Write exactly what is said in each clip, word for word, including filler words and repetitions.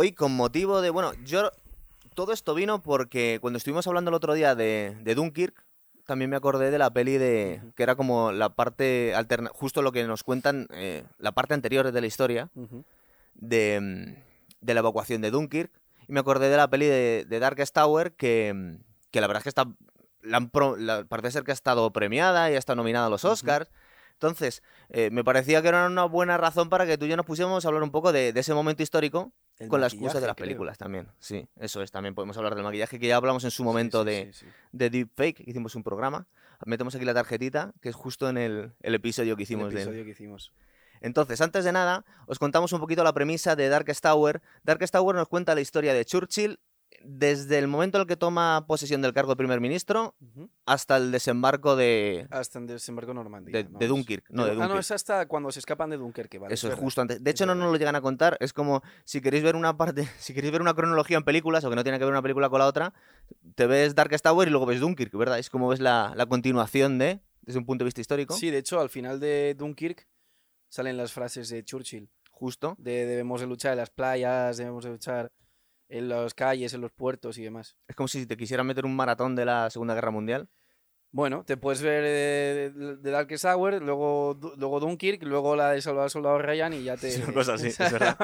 hoy con motivo de... Bueno, yo... Todo esto vino porque cuando estuvimos hablando el otro día de, de Dunkirk, también me acordé de la peli de... Uh-huh. Que era como la parte... Alterna, justo lo que nos cuentan, eh, la parte anterior de la historia, uh-huh. de, de la evacuación de Dunkirk. Y me acordé de la peli de, de Darkest Hour, que, que la verdad es que está... La han pro, la, parece ser que ha estado premiada y ha estado nominada a los Oscars. Uh-huh. Entonces, eh, me parecía que era una buena razón para que tú y yo nos pusiéramos a hablar un poco de, de ese momento histórico el con la excusa de las películas creo. También. Sí, eso es. También podemos hablar del maquillaje, que ya hablamos en su momento sí, sí, de, sí, sí. de Deepfake. Hicimos un programa. Metemos aquí la tarjetita, que es justo en el, el episodio que hicimos. El episodio de... que hicimos. Entonces, antes de nada, os contamos un poquito la premisa de Darkest Hour. Darkest Hour nos cuenta la historia de Churchill desde el momento en el que toma posesión del cargo de primer ministro uh-huh. hasta el desembarco de... Hasta el desembarco de Normandía. De, de Dunkirk. No, de Dunkirk. Ah, no, es hasta cuando se escapan de Dunkirk. Vale, eso es verdad. Justo antes. De hecho, es no verdad. Nos lo llegan a contar. Es como, si queréis ver una parte, si queréis ver una cronología en películas, aunque no tiene que ver una película con la otra, te ves Darkest Hour y luego ves Dunkirk, ¿verdad? Es como ves la, la continuación de, desde un punto de vista histórico. Sí, de hecho, al final de Dunkirk salen las frases de Churchill. Justo. De debemos de luchar en las playas, debemos de luchar... en las calles, en los puertos y demás. Es como si te quisieran meter un maratón de la Segunda Guerra Mundial. Bueno, te puedes ver eh, The Darkest Hour, luego, luego Dunkirk, luego la de Salvador Soldado Ryan y ya te... Sí, cosas así, es verdad.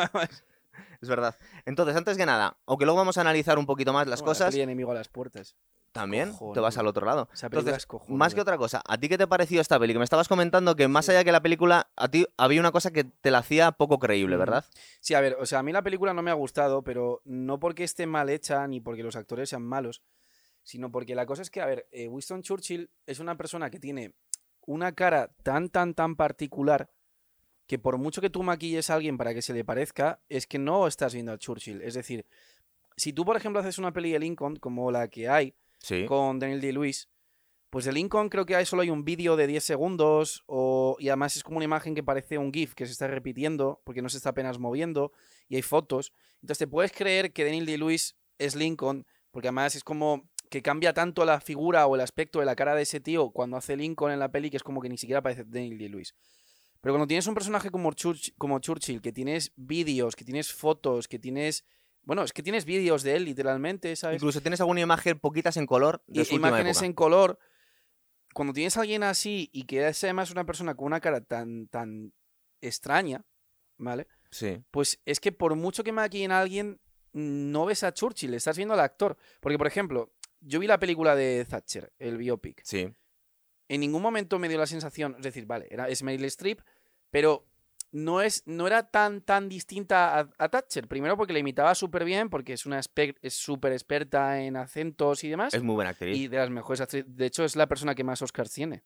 Es verdad. Entonces, antes que nada, aunque luego vamos a analizar un poquito más las bueno, cosas... La peli Enemigo a las puertas. También, cojones. Te vas al otro lado. Esa película Entonces, es cojones. Más que otra cosa, ¿a ti qué te pareció esta película? Me estabas comentando que más sí. allá que la película, a ti había una cosa que te la hacía poco creíble, ¿verdad? Sí, a ver, o sea, a mí la película no me ha gustado, pero no porque esté mal hecha ni porque los actores sean malos, sino porque la cosa es que, a ver, eh, Winston Churchill es una persona que tiene una cara tan, tan, tan particular que por mucho que tú maquilles a alguien para que se le parezca, es que no estás viendo a Churchill. Es decir, si tú, por ejemplo, haces una peli de Lincoln como la que hay, sí. con Daniel Day-Lewis, pues de Lincoln creo que hay, solo hay un vídeo de diez segundos o, y además es como una imagen que parece un GIF que se está repitiendo porque no se está apenas moviendo y hay fotos. Entonces te puedes creer que Daniel Day-Lewis es Lincoln porque además es como que cambia tanto la figura o el aspecto de la cara de ese tío cuando hace Lincoln en la peli que es como que ni siquiera parece Daniel Day-Lewis. Pero cuando tienes un personaje como, Church, como Churchill, que tienes vídeos, que tienes fotos, que tienes... Bueno, es que tienes vídeos de él, literalmente, ¿sabes? Incluso tienes alguna imagen, poquitas en color, de su última época. Imágenes en color. Cuando tienes a alguien así y que es además una persona con una cara tan, tan extraña, ¿vale? Sí. Pues es que por mucho que maquillen a alguien, no ves a Churchill, estás viendo al actor. Porque, por ejemplo, yo vi la película de Thatcher, el biopic. Sí. En ningún momento me dio la sensación, es decir, vale, era, es Meryl Streep, pero... No, es, no era tan, tan distinta a, a Thatcher. Primero porque la imitaba súper bien, porque es una esper, es súper experta en acentos y demás. Es muy buena actriz. Y de las mejores actrices. De hecho, es la persona que más Oscars tiene.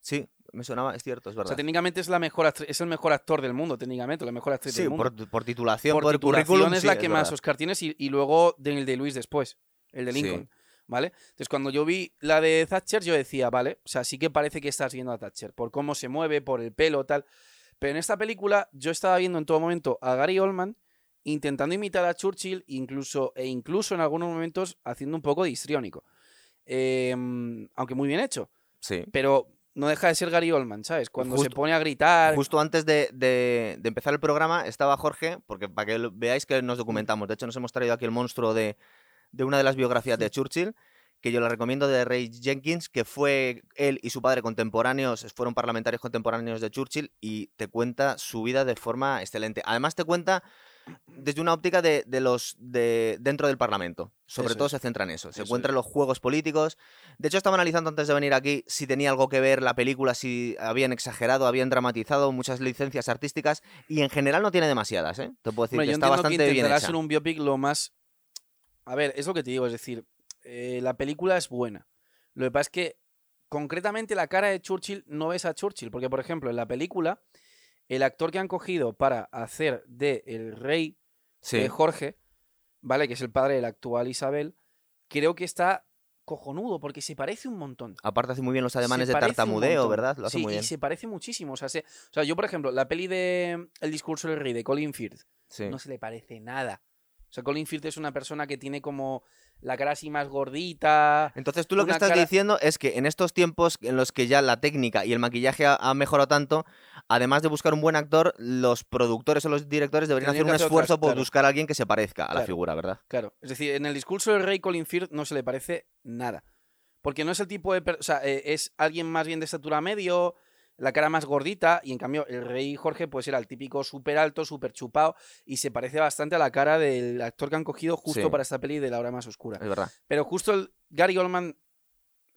Sí, me sonaba, es cierto, es verdad. O sea, técnicamente es, la mejor actriz, es el mejor actor del mundo, técnicamente, la mejor actriz sí, del mundo. Sí, por, por titulación, por, por currículum. Es sí, la que es más Oscar tienes y, y luego Daniel Day-Lewis después, el de Lincoln. Sí. ¿Vale? Entonces, cuando yo vi la de Thatcher, yo decía, vale, o sea, sí que parece que estás viendo a Thatcher, por cómo se mueve, por el pelo, tal... Pero en esta película yo estaba viendo en todo momento a Gary Oldman intentando imitar a Churchill incluso, e incluso en algunos momentos haciendo un poco de histriónico. Eh, aunque muy bien hecho. Sí. Pero no deja de ser Gary Oldman, ¿sabes? Cuando justo, se pone a gritar... Justo antes de, de, de empezar el programa estaba Jorge, porque para que veáis que nos documentamos. De hecho, nos hemos traído aquí el monstruo de, de una de las biografías de Churchill, que yo la recomiendo, de Ray Jenkins, que fue él y su padre contemporáneos, fueron parlamentarios contemporáneos de Churchill, y te cuenta su vida de forma excelente. Además te cuenta desde una óptica de, de los de dentro del Parlamento. Sobre eso todo es. Se centra en eso. Se eso encuentra es. En los juegos políticos. De hecho, estaba analizando antes de venir aquí si tenía algo que ver la película, si habían exagerado, habían dramatizado, muchas licencias artísticas, y en general no tiene demasiadas, ¿eh? Te puedo decir bueno, que está bastante que bien hecha. Intentarás hacer un biopic lo más... A ver, es lo que te digo, es decir... Eh, la película es buena. Lo que pasa es que, concretamente, la cara de Churchill no ves a Churchill. Porque, por ejemplo, en la película, el actor que han cogido para hacer de el rey sí. eh, Jorge, ¿vale? Que es el padre de la actual Isabel, creo que está cojonudo, porque se parece un montón. Aparte, hace muy bien los ademanes se de tartamudeo, ¿verdad? Lo hace sí, muy bien. Y se parece muchísimo. O sea, se... o sea, yo, por ejemplo, la peli de El discurso del rey, de Colin Firth, sí. no se le parece nada. O sea, Colin Firth es una persona que tiene como... la cara así más gordita... Entonces tú lo que estás cara... diciendo es que en estos tiempos en los que ya la técnica y el maquillaje ha, ha mejorado tanto, además de buscar un buen actor, los productores o los directores deberían hacer un esfuerzo otras, por claro. buscar a alguien que se parezca a claro, la figura, ¿verdad? Claro. Es decir, en el discurso del rey Colin Firth no se le parece nada. Porque no es el tipo de... Per- o sea, eh, es alguien más bien de estatura medio, la cara más gordita, y en cambio el rey Jorge pues era el típico súper alto, súper chupado, y se parece bastante a la cara del actor que han cogido justo sí. para esta peli de La hora más oscura. Es verdad. Pero justo el Gary Oldman...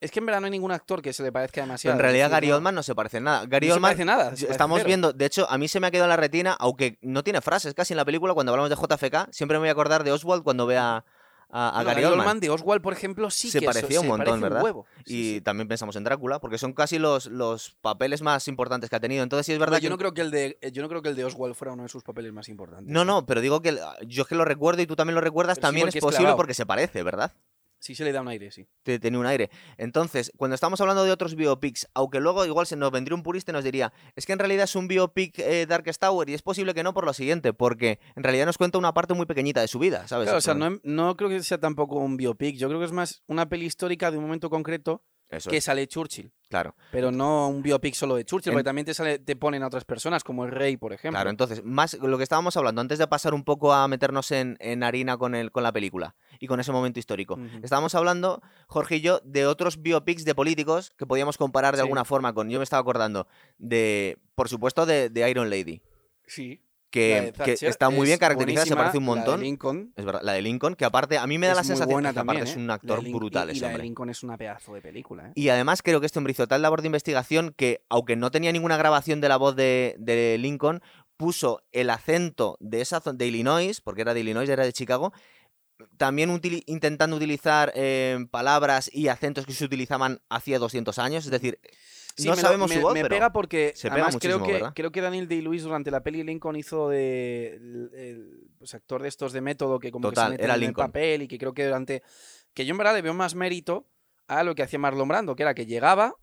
Es que en verdad no hay ningún actor que se le parezca demasiado. Pero en realidad Gary Oldman no se parece en nada. Gary no Oldman, se parece nada. Se estamos parece viendo... De hecho, a mí se me ha quedado en la retina, aunque no tiene frases casi en la película, cuando hablamos de J F K, siempre me voy a acordar de Oswald cuando vea... A, a no, Gary Oldman. Oldman de Oswald, por ejemplo, sí se que parecía eso, un se montón, ¿verdad? Un huevo. Sí, y sí. también pensamos en Drácula, porque son casi los, los papeles más importantes que ha tenido. Entonces sí es verdad. No, que... yo no creo que el de yo no creo que el de Oswald fuera uno de sus papeles más importantes. No, no, pero digo que yo es que lo recuerdo y tú también lo recuerdas. Pero también sí, es posible clavado. Porque se parece, ¿verdad? Sí, se le da un aire, sí. Tiene un aire. Entonces, cuando estamos hablando de otros biopics, aunque luego igual se nos vendría un purista y nos diría, es que en realidad es un biopic eh, Darkest Hour, y es posible que no por lo siguiente, porque en realidad nos cuenta una parte muy pequeñita de su vida, ¿sabes? Claro, o sea, no, no creo que sea tampoco un biopic, yo creo que es más una peli histórica de un momento concreto. Eso que es. Sale Churchill. Claro. Pero no un biopic solo de Churchill, en... porque también te, sale, te ponen a otras personas, como el rey, por ejemplo. Claro, entonces, más lo que estábamos hablando, antes de pasar un poco a meternos en, en harina con, el, con la película y con ese momento histórico, uh-huh. estábamos hablando, Jorge y yo, de otros biopics de políticos que podíamos comparar de sí. alguna forma con... Yo me estaba acordando de, por supuesto, de, de Iron Lady. Sí. Que, que está muy es bien caracterizada, se parece un montón. La de Lincoln. Es verdad, la de Lincoln, que aparte, a mí me da es la sensación de que también, aparte ¿eh? Es un actor Lin- brutal. Y, y ese la hombre. De Lincoln es una pedazo de película. ¿Eh? Y además creo que este hombre hizo tal labor de investigación que, aunque no tenía ninguna grabación de la voz de, de Lincoln, puso el acento de esa zona, de Illinois, porque era de Illinois, era de Chicago, también util- intentando utilizar eh, palabras y acentos que se utilizaban hacía doscientos años, es decir... Sí, no me sabemos lo, me, su voz, me pero pega porque se pega además creo que, creo que Daniel Day-Lewis durante la peli Lincoln hizo de el, el, pues actor de estos de método que como Total, que se meten en Lincoln. El papel y que creo que durante... Que yo en verdad le veo más mérito a lo que hacía Marlon Brando, que era que llegaba,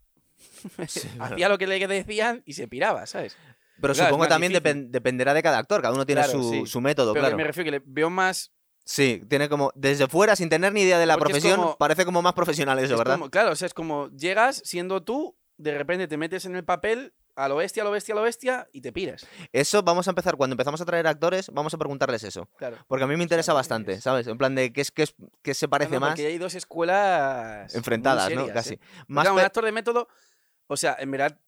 sí, hacía lo que le decían y se piraba, ¿sabes? Pero claro, supongo también depend- dependerá de cada actor, cada uno tiene claro, su, sí. su método, pero claro. Pero me refiero que le veo más... Sí, tiene como... Desde fuera, sin tener ni idea de la porque profesión, como, parece como más profesional eso, es ¿verdad? Como, claro, o sea, es como llegas siendo tú... De repente te metes en el papel a lo bestia, a lo bestia, a lo bestia y te piras. Eso vamos a empezar. Cuando empezamos a traer actores, vamos a preguntarles eso. Claro. Porque a mí me interesa claro, bastante, es. ¿Sabes? En plan de qué, es, qué, es, qué se parece no, no, más. Porque hay dos escuelas... Enfrentadas, serias, ¿no? Casi. ¿Eh? Más claro, pe- un actor de método... O sea, en verdad...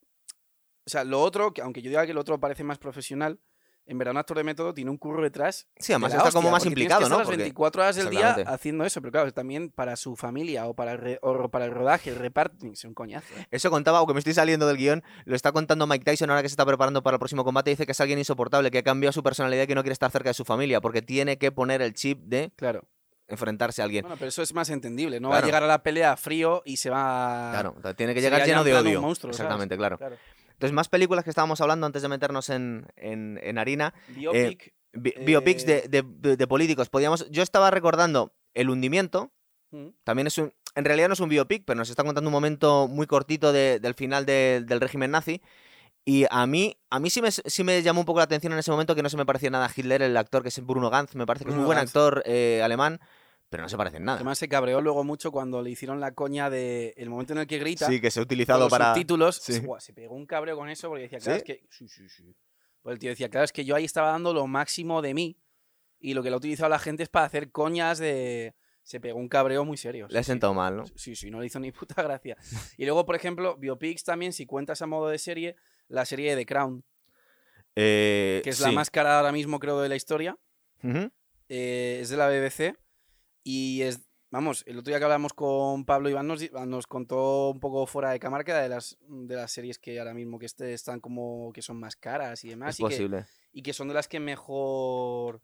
O sea, lo otro, que aunque yo diga que el otro parece más profesional, en verdad un actor de método tiene un curro detrás. Sí, además de está hostia, como más implicado, ¿no? Estar las porque... veinticuatro horas del día haciendo eso, pero claro, también para su familia o para el, re- o para el rodaje, el reparting, es un coñazo. ¿Eh? Eso contaba, aunque me estoy saliendo del guión, lo está contando Mike Tyson ahora que se está preparando para el próximo combate, dice que es alguien insoportable, que ha cambiado su personalidad y que no quiere estar cerca de su familia porque tiene que poner el chip de... Claro. Enfrentarse a alguien. Bueno, pero eso es más entendible. No claro. va a llegar a la pelea frío y se va... Claro, tiene que llegar lleno de odio. Monstruo, exactamente, claro. claro. Entonces, más películas que estábamos hablando antes de meternos en, en, en harina. Biopic. Eh, bi- biopics eh... de, de, de políticos. Podíamos, yo estaba recordando El hundimiento. ¿Mm? También es un... En realidad no es un biopic, pero nos está contando un momento muy cortito de, del final de, del régimen nazi. Y a mí, a mí sí me, sí me llamó un poco la atención en ese momento que no se me parecía nada a Hitler, el actor que es Bruno Ganz. Me parece que Bruno es un buen Ganz. Actor eh, alemán, pero no se parece en nada. Además se cabreó luego mucho cuando le hicieron la coña de el momento en el que grita. Sí, que se ha utilizado para... Los subtítulos. Sí. Uah, se pegó un cabreo con eso porque decía, claro, ¿sí? es que... Sí, sí, sí. Pues el tío decía, claro, es que yo ahí estaba dando lo máximo de mí y lo que lo ha utilizado la gente es para hacer coñas de... Se pegó un cabreo muy serio. Le he sí, sentado sí. mal, ¿no? Sí, sí, no le hizo ni puta gracia. Y luego, por ejemplo, biopics también, si cuentas a modo de serie... La serie de The Crown, eh, que es sí. la más cara ahora mismo, creo, de la historia. Uh-huh. Eh, es de la B B C. Y es, vamos, el otro día que hablamos con Pablo Iván nos, nos contó un poco fuera de cámara que era de las, de las series que ahora mismo que este, están como que son más caras y demás. Es y posible. Que, y que son de las que mejor... O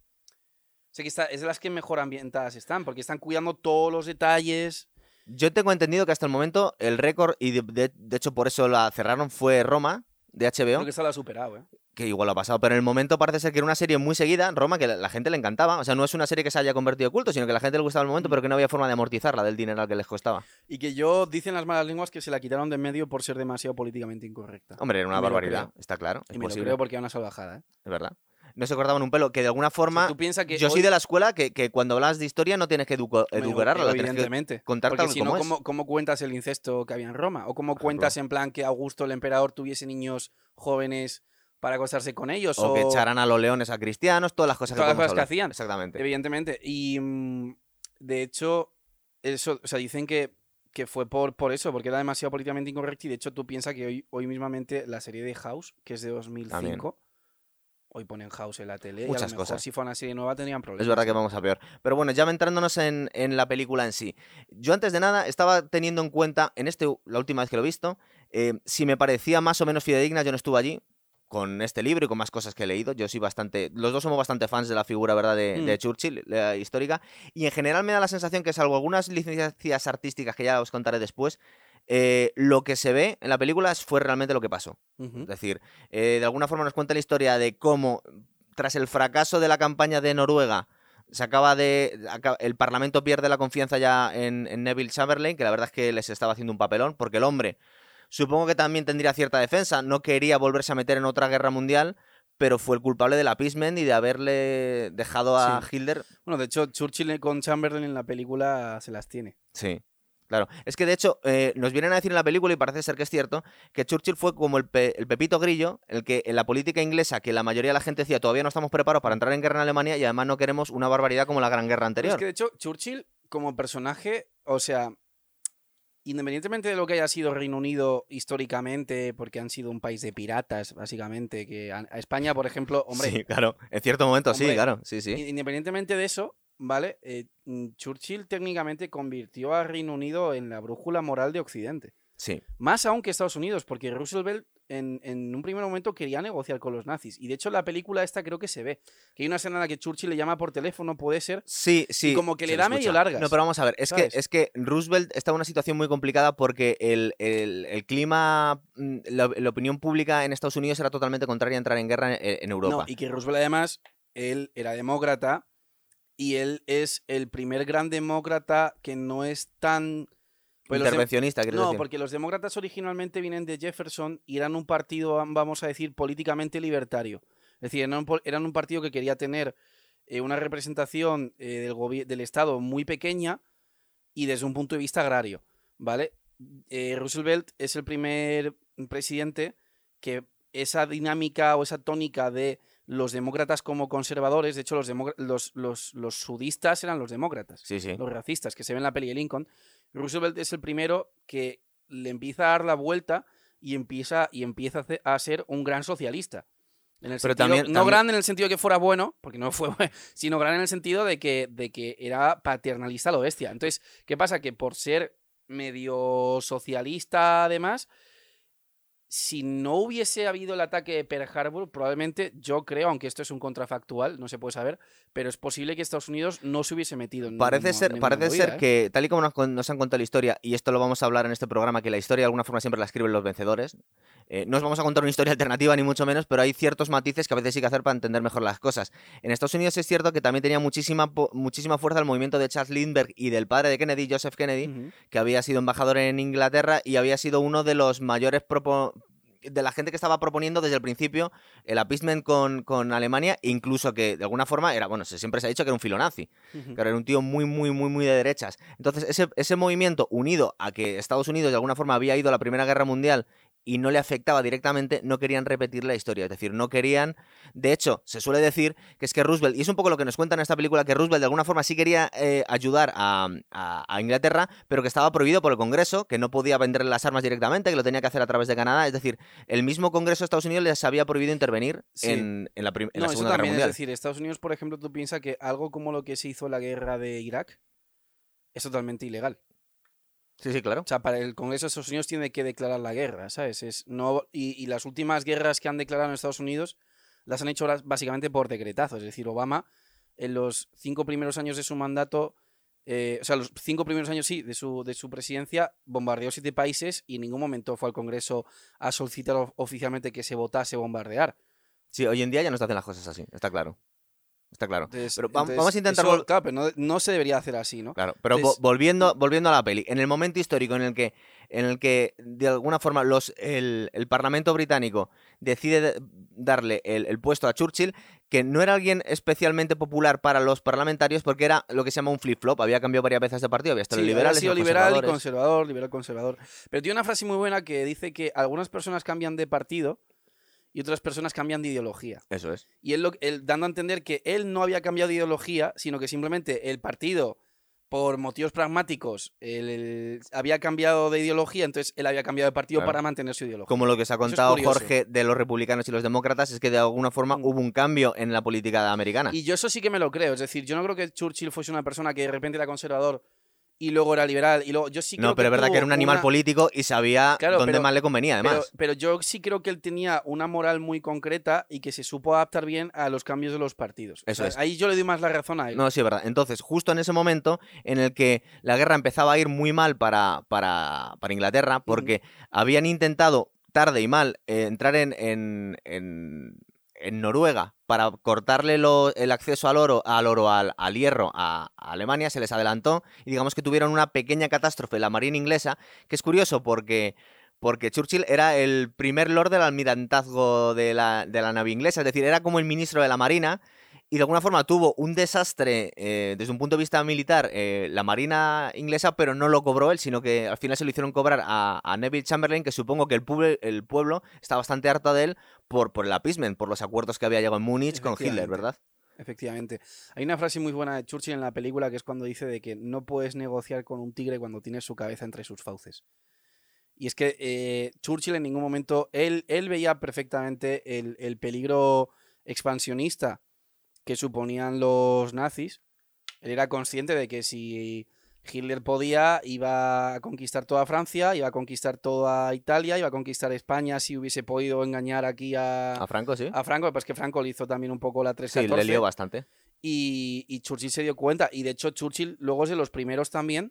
sea, que está, es de las que mejor ambientadas están, porque están cuidando todos los detalles... Yo tengo entendido que hasta el momento el récord, y de, de, de hecho por eso la cerraron, fue Roma... de H B O. Creo que esa la ha superado, ¿eh? Que igual lo ha pasado, pero en el momento parece ser que era una serie muy seguida, Roma, que la, la gente le encantaba. O sea, no es una serie que se haya convertido en culto, sino que la gente le gustaba el momento, pero que no había forma de amortizarla del dinero al que les costaba. Y que yo, dicen las malas lenguas, que se la quitaron de en medio por ser demasiado políticamente incorrecta. Hombre, era una barbaridad, está claro. Es y me posible. Lo creo porque era una salvajada, ¿eh? Es verdad. No se cortaban un pelo, que de alguna forma... Si tú piensas que yo hoy... soy de la escuela que, que cuando hablas de historia no tienes que educo- educarla, evidentemente. Que contar porque si no, ¿cómo, ¿cómo cuentas el incesto que había en Roma? ¿O cómo cuentas en plan que Augusto, el emperador, tuviese niños jóvenes para acostarse con ellos. O, o... que echaran a los leones a cristianos, todas las cosas, todas que, las cosas que hacían. Exactamente. Evidentemente. Y de hecho, eso, o sea, dicen que, que fue por, por eso, porque era demasiado políticamente incorrecto. Y de hecho, tú piensas que hoy, hoy mismamente la serie de House, que es de dos mil cinco, también. Hoy ponen House en la tele. Muchas y a lo mejor cosas. Si fuera una serie nueva tendrían problemas. Es verdad que vamos a peor. Pero bueno, ya entrándonos en, en la película en sí. Yo antes de nada estaba teniendo en cuenta, en este, la última vez que lo he visto, eh, si me parecía más o menos fidedigna. Yo no estuve allí con este libro y con más cosas que he leído. Yo soy bastante... Los dos somos bastante fans de la figura, ¿verdad?, de, mm. de Churchill, la histórica. Y en general me da la sensación que, salvo algunas licencias artísticas que ya os contaré después, eh, lo que se ve en la película fue realmente lo que pasó. Uh-huh. Es decir, eh, de alguna forma nos cuenta la historia de cómo, tras el fracaso de la campaña de Noruega, se acaba de... el Parlamento pierde la confianza ya en, en Neville Chamberlain, que la verdad es que les estaba haciendo un papelón, porque el hombre... Supongo que también tendría cierta defensa. No quería volverse a meter en otra guerra mundial, pero fue el culpable del appeasement y de haberle dejado a sí. Hitler. Bueno, de hecho, Churchill con Chamberlain en la película se las tiene. Sí, claro. Es que, de hecho, eh, nos vienen a decir en la película, y parece ser que es cierto, que Churchill fue como el, pe- el pepito grillo, el que en la política inglesa, que la mayoría de la gente decía, todavía no estamos preparados para entrar en guerra en Alemania y además no queremos una barbaridad como la Gran Guerra anterior. Es que, de hecho, Churchill como personaje, o sea... Independientemente de lo que haya sido Reino Unido históricamente, porque han sido un país de piratas, básicamente, que a España, por ejemplo, hombre... Sí, claro, en cierto momento hombre, sí, claro, sí, sí. Independientemente de eso, ¿vale? Eh, Churchill técnicamente convirtió a Reino Unido en la brújula moral de Occidente. Sí. Más aún que Estados Unidos, porque Roosevelt en, en un primer momento quería negociar con los nazis. Y de hecho, la película esta creo que se ve. Que hay una escena en la que Churchill le llama por teléfono, puede ser. Sí, sí. Y como que le da medio largas. No, pero vamos a ver. Es que, es que Roosevelt está en una situación muy complicada porque el, el, el clima, la, la opinión pública en Estados Unidos era totalmente contraria a entrar en guerra en, en Europa. No, y que Roosevelt, además, él era demócrata y él es el primer gran demócrata que no es tan... Pues intervencionista, de... No, decir. Porque los demócratas originalmente vienen de Jefferson y eran un partido, vamos a decir, políticamente libertario. Es decir, eran un partido que quería tener eh, una representación eh, del, gobi- del Estado muy pequeña y desde un punto de vista agrario, ¿vale? Eh, Roosevelt es el primer presidente que esa dinámica o esa tónica de los demócratas como conservadores, de hecho los, demó- los, los, los sudistas eran los demócratas, sí, sí. Los racistas, que se ve en la peli de Lincoln. Roosevelt es el primero que le empieza a dar la vuelta y empieza, y empieza a ser un gran socialista. En el Pero sentido, también, no también... grande en el sentido de que fuera bueno, porque no fue bueno, sino grande en el sentido de que, de que era paternalista a lo bestia. Entonces, ¿qué pasa? Que por ser medio socialista, además, si no hubiese habido el ataque de Pearl Harbor, probablemente, yo creo, aunque esto es un contrafactual, no se puede saber, pero es posible que Estados Unidos no se hubiese metido en parece ninguna, ser, ninguna parece movida, ser ¿eh? Que, tal y como nos, nos han contado la historia, y esto lo vamos a hablar en este programa, que la historia de alguna forma siempre la escriben los vencedores, eh, no os vamos a contar una historia alternativa ni mucho menos, pero hay ciertos matices que a veces hay que hacer para entender mejor las cosas. En Estados Unidos es cierto que también tenía muchísima, po- muchísima fuerza el movimiento de Charles Lindbergh y del padre de Kennedy, Joseph Kennedy, uh-huh. que había sido embajador en Inglaterra y había sido uno de los mayores proponentes de la gente que estaba proponiendo desde el principio el appeasement con, con Alemania, incluso que de alguna forma era, bueno, siempre se ha dicho que era un filonazi, uh-huh. que era un tío muy, muy, muy, muy de derechas. Entonces, ese, ese movimiento, unido a que Estados Unidos de alguna forma había ido a la Primera Guerra Mundial y no le afectaba directamente, no querían repetir la historia. Es decir, no querían... De hecho, se suele decir que es que Roosevelt... Y es un poco lo que nos cuentan en esta película, que Roosevelt de alguna forma sí quería eh, ayudar a, a, a Inglaterra, pero que estaba prohibido por el Congreso, que no podía venderle las armas directamente, que lo tenía que hacer a través de Canadá. Es decir, el mismo Congreso de Estados Unidos les había prohibido intervenir sí. en, en la, prim- en no, la Segunda Guerra Mundial. Es decir, Estados Unidos, por ejemplo, tú piensas que algo como lo que se hizo en la guerra de Irak es totalmente ilegal. Sí, sí, claro. O sea, para el Congreso de Estados Unidos tiene que declarar la guerra, ¿sabes? Es no, y, y las últimas guerras que han declarado en Estados Unidos las han hecho básicamente por decretazo. Es decir, Obama, en los cinco primeros años de su mandato, eh, o sea, los cinco primeros años, sí, de su, de su presidencia, bombardeó siete países y en ningún momento fue al Congreso a solicitar oficialmente que se votase bombardear. Sí, hoy en día ya no se hacen las cosas así, está claro. Está claro. Entonces, pero vamos, entonces, vamos a intentar... Eso, vol- claro, pero no, no se debería hacer así, ¿no? Claro, pero entonces, volviendo, volviendo a la peli, en el momento histórico en el que, en el que de alguna forma los, el, el Parlamento británico decide darle el, el puesto a Churchill, que no era alguien especialmente popular para los parlamentarios porque era lo que se llama un flip-flop, había cambiado varias veces de partido, había estado sí, liberal, sido liberal y conservador, liberal, conservador. Pero tiene una frase muy buena que dice que algunas personas cambian de partido y otras personas cambian de ideología. Eso es. Y él, lo, él dando a entender que él no había cambiado de ideología, sino que simplemente el partido, por motivos pragmáticos, él, él había cambiado de ideología, entonces él había cambiado de partido, claro, para mantener su ideología. Como lo que se ha contado, es Jorge, de los republicanos y los demócratas, es que de alguna forma hubo un cambio en la política americana. Y yo eso sí que me lo creo. Es decir, yo no creo que Churchill fuese una persona que de repente era conservador y luego era liberal. Y luego, yo sí creo no, pero es verdad que era un animal una... político y sabía, claro, dónde pero, más le convenía, además. Pero, pero yo sí creo que él tenía una moral muy concreta y que se supo adaptar bien a los cambios de los partidos. Eso o sea, es. Ahí yo le doy más la razón a él. No, sí, es verdad. Entonces, justo en ese momento en el que la guerra empezaba a ir muy mal para, para, para Inglaterra, porque mm. habían intentado, tarde y mal, eh, entrar en, en, en, en Noruega para cortarle lo, el acceso al oro, al oro, al, al hierro a, a Alemania, se les adelantó y digamos que tuvieron una pequeña catástrofe, la marina inglesa, que es curioso porque, porque Churchill era el primer lord del almirantazgo de la, de la nave inglesa, es decir, era como el ministro de la marina y de alguna forma tuvo un desastre eh, desde un punto de vista militar eh, la marina inglesa, pero no lo cobró él, sino que al final se lo hicieron cobrar a, a Neville Chamberlain, que supongo que el, pub- el pueblo está bastante harto de él, Por, por el appeasement, por los acuerdos que había llegado en Múnich con Hitler, ¿verdad? Efectivamente. Hay una frase muy buena de Churchill en la película que es cuando dice de que no puedes negociar con un tigre cuando tienes su cabeza entre sus fauces. Y es que eh, Churchill en ningún momento, él, él veía perfectamente el, el peligro expansionista que suponían los nazis. Él era consciente de que si Hitler podía, iba a conquistar toda Francia, iba a conquistar toda Italia, iba a conquistar España si hubiese podido engañar aquí a... A Franco, sí. A Franco, pues que Franco le hizo también un poco la tres catorce. Sí, le lió bastante. Y, y Churchill se dio cuenta. Y de hecho Churchill luego es de los primeros también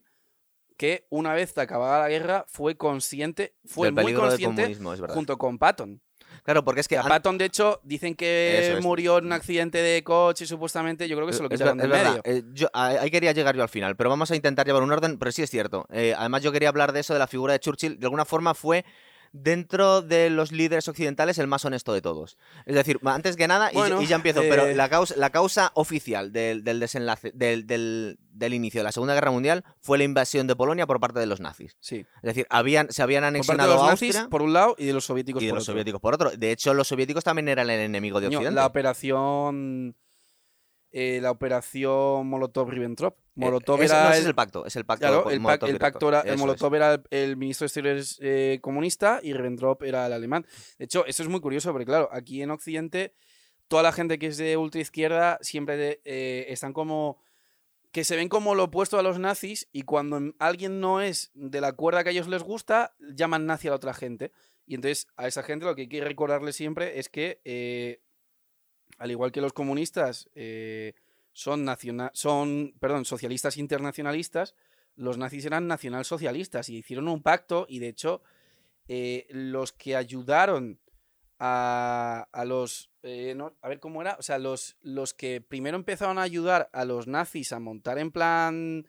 que una vez acabada la guerra fue consciente, fue muy consciente junto con Patton. Claro, porque es que... A Patton, de hecho, dicen que es. murió en un accidente de coche, supuestamente. Yo creo que se lo quitaron de medio. Eh, yo, ahí quería llegar yo al final, pero vamos a intentar llevar un orden, pero sí es cierto. Eh, además, yo quería hablar de eso, de la figura de Churchill. De alguna forma fue, dentro de los líderes occidentales, el más honesto de todos. Es decir, antes que nada, bueno, y, y ya empiezo, eh... pero la causa, la causa oficial del, del desenlace, del, del, del inicio de la Segunda Guerra Mundial fue la invasión de Polonia por parte de los nazis. Sí. Es decir, habían, se habían anexionado por parte de los Austria, nazis por un lado y de los soviéticos y de por los otro. soviéticos por otro. De hecho, los soviéticos también eran el enemigo de Occidente. No, la operación... Eh, la operación Molotov-Ribbentrop. Molotov eh, era no, el... es el pacto. Es el pacto. Claro, el, pac, el pacto era... El Molotov es. era el, el ministro de Exteriores eh, comunista y Ribbentrop era el alemán. De hecho, eso es muy curioso porque, claro, aquí en Occidente toda la gente que es de ultraizquierda siempre de, eh, están como... que se ven como lo opuesto a los nazis y cuando alguien no es de la cuerda que a ellos les gusta, llaman nazi a la otra gente. Y entonces a esa gente lo que hay que recordarle siempre es que... Eh, al igual que los comunistas eh, son, naciona- son perdón, socialistas internacionalistas, los nazis eran nacionalsocialistas y hicieron un pacto y, de hecho, eh, los que ayudaron a, a los... Eh, no, a ver cómo era. O sea, los, los que primero empezaron a ayudar a los nazis a montar en plan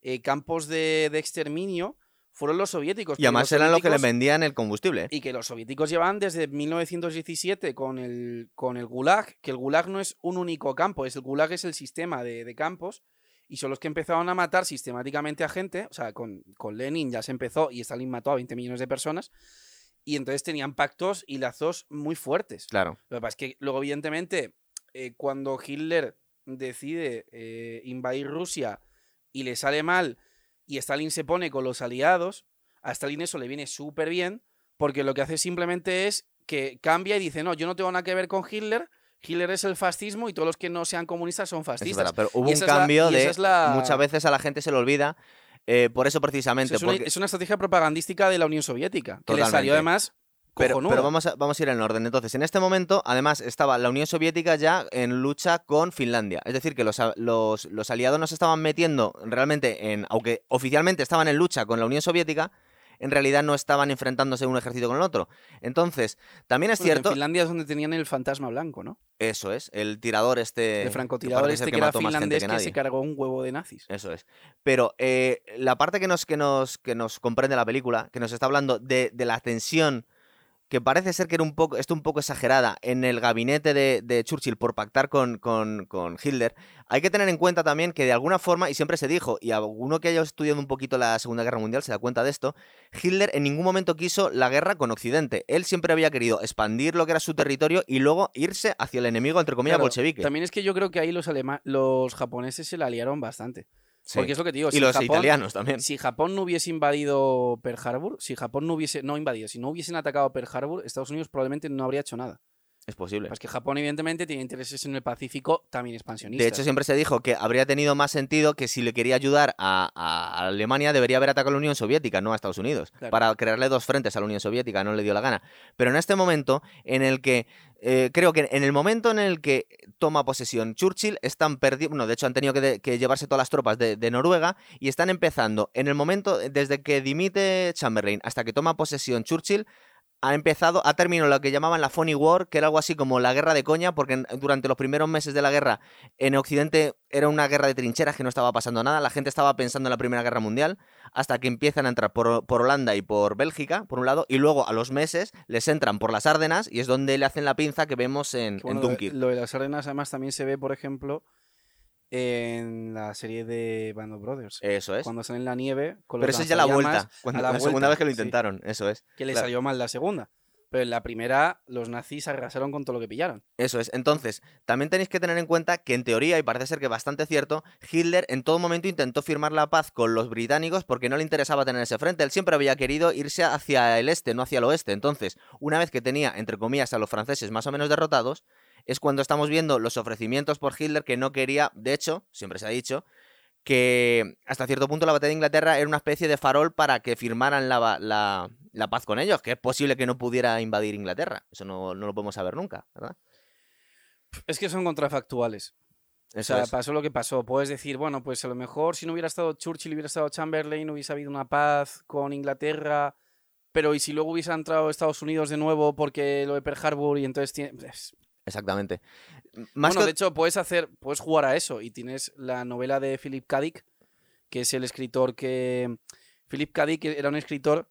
eh, campos de, de exterminio fueron los soviéticos. Y además los eran los que les vendían el combustible. Y que los soviéticos llevan desde mil novecientos diecisiete con el, con el Gulag, que el Gulag no es un único campo, es el Gulag es el sistema de, de campos, y son los que empezaron a matar sistemáticamente a gente, o sea, con, con Lenin ya se empezó y Stalin mató a veinte millones de personas, y entonces tenían pactos y lazos muy fuertes. Claro. Lo que pasa es que luego, evidentemente, eh, cuando Hitler decide eh, invadir Rusia y le sale mal, y Stalin se pone con los aliados, a Stalin eso le viene súper bien, porque lo que hace simplemente es que cambia y dice, no, yo no tengo nada que ver con Hitler, Hitler es el fascismo y todos los que no sean comunistas son fascistas. Es verdad, pero hubo un cambio la, de... La... Muchas veces a la gente se le olvida, eh, por eso precisamente... Es una, porque... es una estrategia propagandística de la Unión Soviética, que le salió además... Pero, pero vamos, a, vamos a ir en orden. Entonces, en este momento, además, estaba la Unión Soviética ya en lucha con Finlandia. Es decir, que los, los, los aliados no se estaban metiendo realmente en... Aunque oficialmente estaban en lucha con la Unión Soviética, en realidad no estaban enfrentándose un ejército con el otro. Entonces, también es bueno, cierto... En Finlandia es donde tenían el fantasma blanco, ¿no? Eso es, el tirador este... El francotirador que este que, que era finlandés que, que se cargó un huevo de nazis. Eso es. Pero eh, la parte que nos, que, nos, que nos comprende la película, que nos está hablando de, de la tensión... que parece ser que era un poco, esto un poco exagerada, en el gabinete de, de Churchill por pactar con, con, con Hitler. Hay que tener en cuenta también que de alguna forma, y siempre se dijo, y alguno que haya estudiado un poquito la Segunda Guerra Mundial se da cuenta de esto, Hitler en ningún momento quiso la guerra con Occidente. Él siempre había querido expandir lo que era su territorio y luego irse hacia el enemigo, entre comillas, claro, bolchevique. También es que yo creo que ahí los, alema- los japoneses se la liaron bastante. Sí. Porque es lo que te digo. Y si los Japón, italianos también. Si Japón no hubiese invadido Pearl Harbor, si Japón no hubiese, no invadido, si no hubiesen atacado Pearl Harbor, Estados Unidos probablemente no habría hecho nada. Es posible. Pues que Japón, evidentemente, tiene intereses en el Pacífico también expansionistas. De hecho, siempre se dijo que habría tenido más sentido que si le quería ayudar a, a Alemania, debería haber atacado a la Unión Soviética, no a Estados Unidos. Claro. Para crearle dos frentes a la Unión Soviética, no le dio la gana. Pero en este momento, en el que. Eh, creo que en el momento en el que toma posesión Churchill, están perdidos. Bueno, de hecho, han tenido que, de- que llevarse todas las tropas de-, de Noruega y están empezando. En el momento, desde que dimite Chamberlain hasta que toma posesión Churchill. Ha empezado, ha terminado lo que llamaban la Funny War, que era algo así como la guerra de coña, porque durante los primeros meses de la guerra en Occidente era una guerra de trincheras que no estaba pasando nada, la gente estaba pensando en la Primera Guerra Mundial, hasta que empiezan a entrar por, por Holanda y por Bélgica, por un lado, y luego a los meses les entran por las Ardenas y es donde le hacen la pinza que vemos en, bueno, en Dunkirk. Lo de las Ardenas además también se ve, por ejemplo, en la serie de Band of Brothers. Eso es. Cuando salen en la nieve. Con los pero eso es ya la vuelta. Cuando, la, la vuelta, segunda vez que lo intentaron. Sí. Eso es. Que les claro. salió mal la segunda. Pero en la primera los nazis arrasaron con todo lo que pillaron. Eso es. Entonces, también tenéis que tener en cuenta que en teoría, y parece ser que bastante cierto, Hitler en todo momento intentó firmar la paz con los británicos porque no le interesaba tener ese frente. Él siempre había querido irse hacia el este, no hacia el oeste. Entonces, una vez que tenía, entre comillas, a los franceses más o menos derrotados, es cuando estamos viendo los ofrecimientos por Hitler que no quería. De hecho, siempre se ha dicho que hasta cierto punto la batalla de Inglaterra era una especie de farol para que firmaran la, la, la paz con ellos, que es posible que no pudiera invadir Inglaterra. Eso no, no lo podemos saber nunca, ¿verdad? Es que son contrafactuales. Eso o sea, es. Pasó lo que pasó. Puedes decir, bueno, pues a lo mejor si no hubiera estado Churchill, hubiera estado Chamberlain, hubiese habido una paz con Inglaterra. Pero ¿y si luego hubiese entrado Estados Unidos de nuevo porque lo de Pearl Harbor y entonces tiene... Exactamente. Más bueno, que... de hecho, puedes hacer, puedes jugar a eso. Y tienes la novela de Philip K. Dick, que es el escritor que... Philip K. Dick era un escritor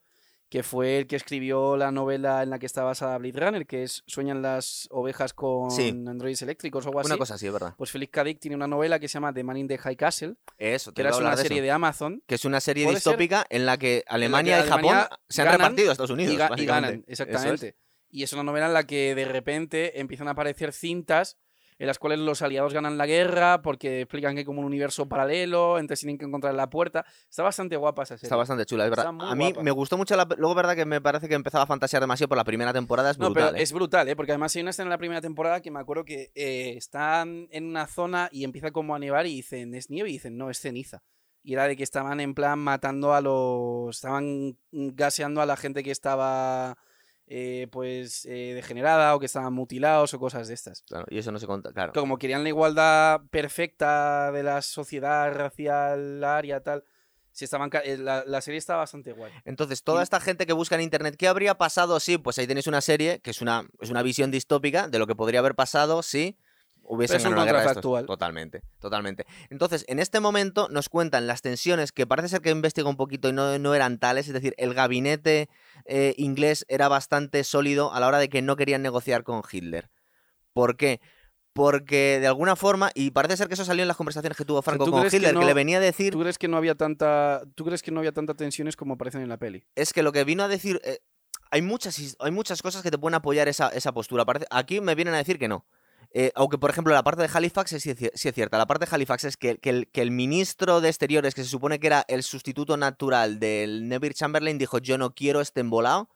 que fue el que escribió la novela en la que está basada Blade Runner, que es Sueñan las ovejas con sí. androides eléctricos o algo así. Una cosa así, es verdad. Pues Philip K. Dick tiene una novela que se llama The Man in the High Castle, eso, que era una serie de, de Amazon. Que es una serie distópica en la que Alemania la que y Japón Alemania se han repartido a Estados Unidos, y, ga- y ganan, exactamente. Y es una novela en la que de repente empiezan a aparecer cintas en las cuales los aliados ganan la guerra porque explican que hay como un universo paralelo, entonces tienen que encontrar la puerta. Está bastante guapa esa serie. Está bastante chula, es verdad. A mí guapa. Me gustó mucho la... Luego, verdad que me parece que empezaba a fantasear demasiado por la primera temporada. Es brutal, no, pero ¿eh? Es brutal, ¿eh? Porque además hay una escena en la primera temporada que me acuerdo que eh, están en una zona y empieza como a nevar y dicen, ¿es nieve? Y dicen, no, es ceniza. Y era de que estaban en plan matando a los... Estaban gaseando a la gente que estaba... Eh, pues eh, degenerada o que estaban mutilados o cosas de estas. Claro, y eso no se conta, claro. Como querían la igualdad perfecta de la sociedad racial, área, tal. Si estaban, la, la serie está bastante guay. Entonces, toda esta gente que busca en internet, ¿qué habría pasado? Sí, pues ahí tenéis una serie que es una, es una visión distópica de lo que podría haber pasado si... Es un contrafactual. Totalmente, totalmente. Entonces, en este momento nos cuentan las tensiones que parece ser que investiga un poquito y no, no eran tales. Es decir, el gabinete eh, inglés era bastante sólido a la hora de que no querían negociar con Hitler. ¿Por qué? Porque de alguna forma, y parece ser que eso salió en las conversaciones que tuvo Franco con Hitler, que, no, que le venía a decir... ¿Tú crees que no había tanta, ¿tú crees que no había tanta tensiones como aparecen en la peli? Es que lo que vino a decir... Eh, hay, muchas, hay muchas cosas que te pueden apoyar esa, esa postura. Parece, aquí me vienen a decir que no. Eh, aunque, por ejemplo, la parte de Halifax sí es, es, es cierta. La parte de Halifax es que, que, el, que el ministro de Exteriores, que se supone que era el sustituto natural del Neville Chamberlain, dijo, yo no quiero este embolado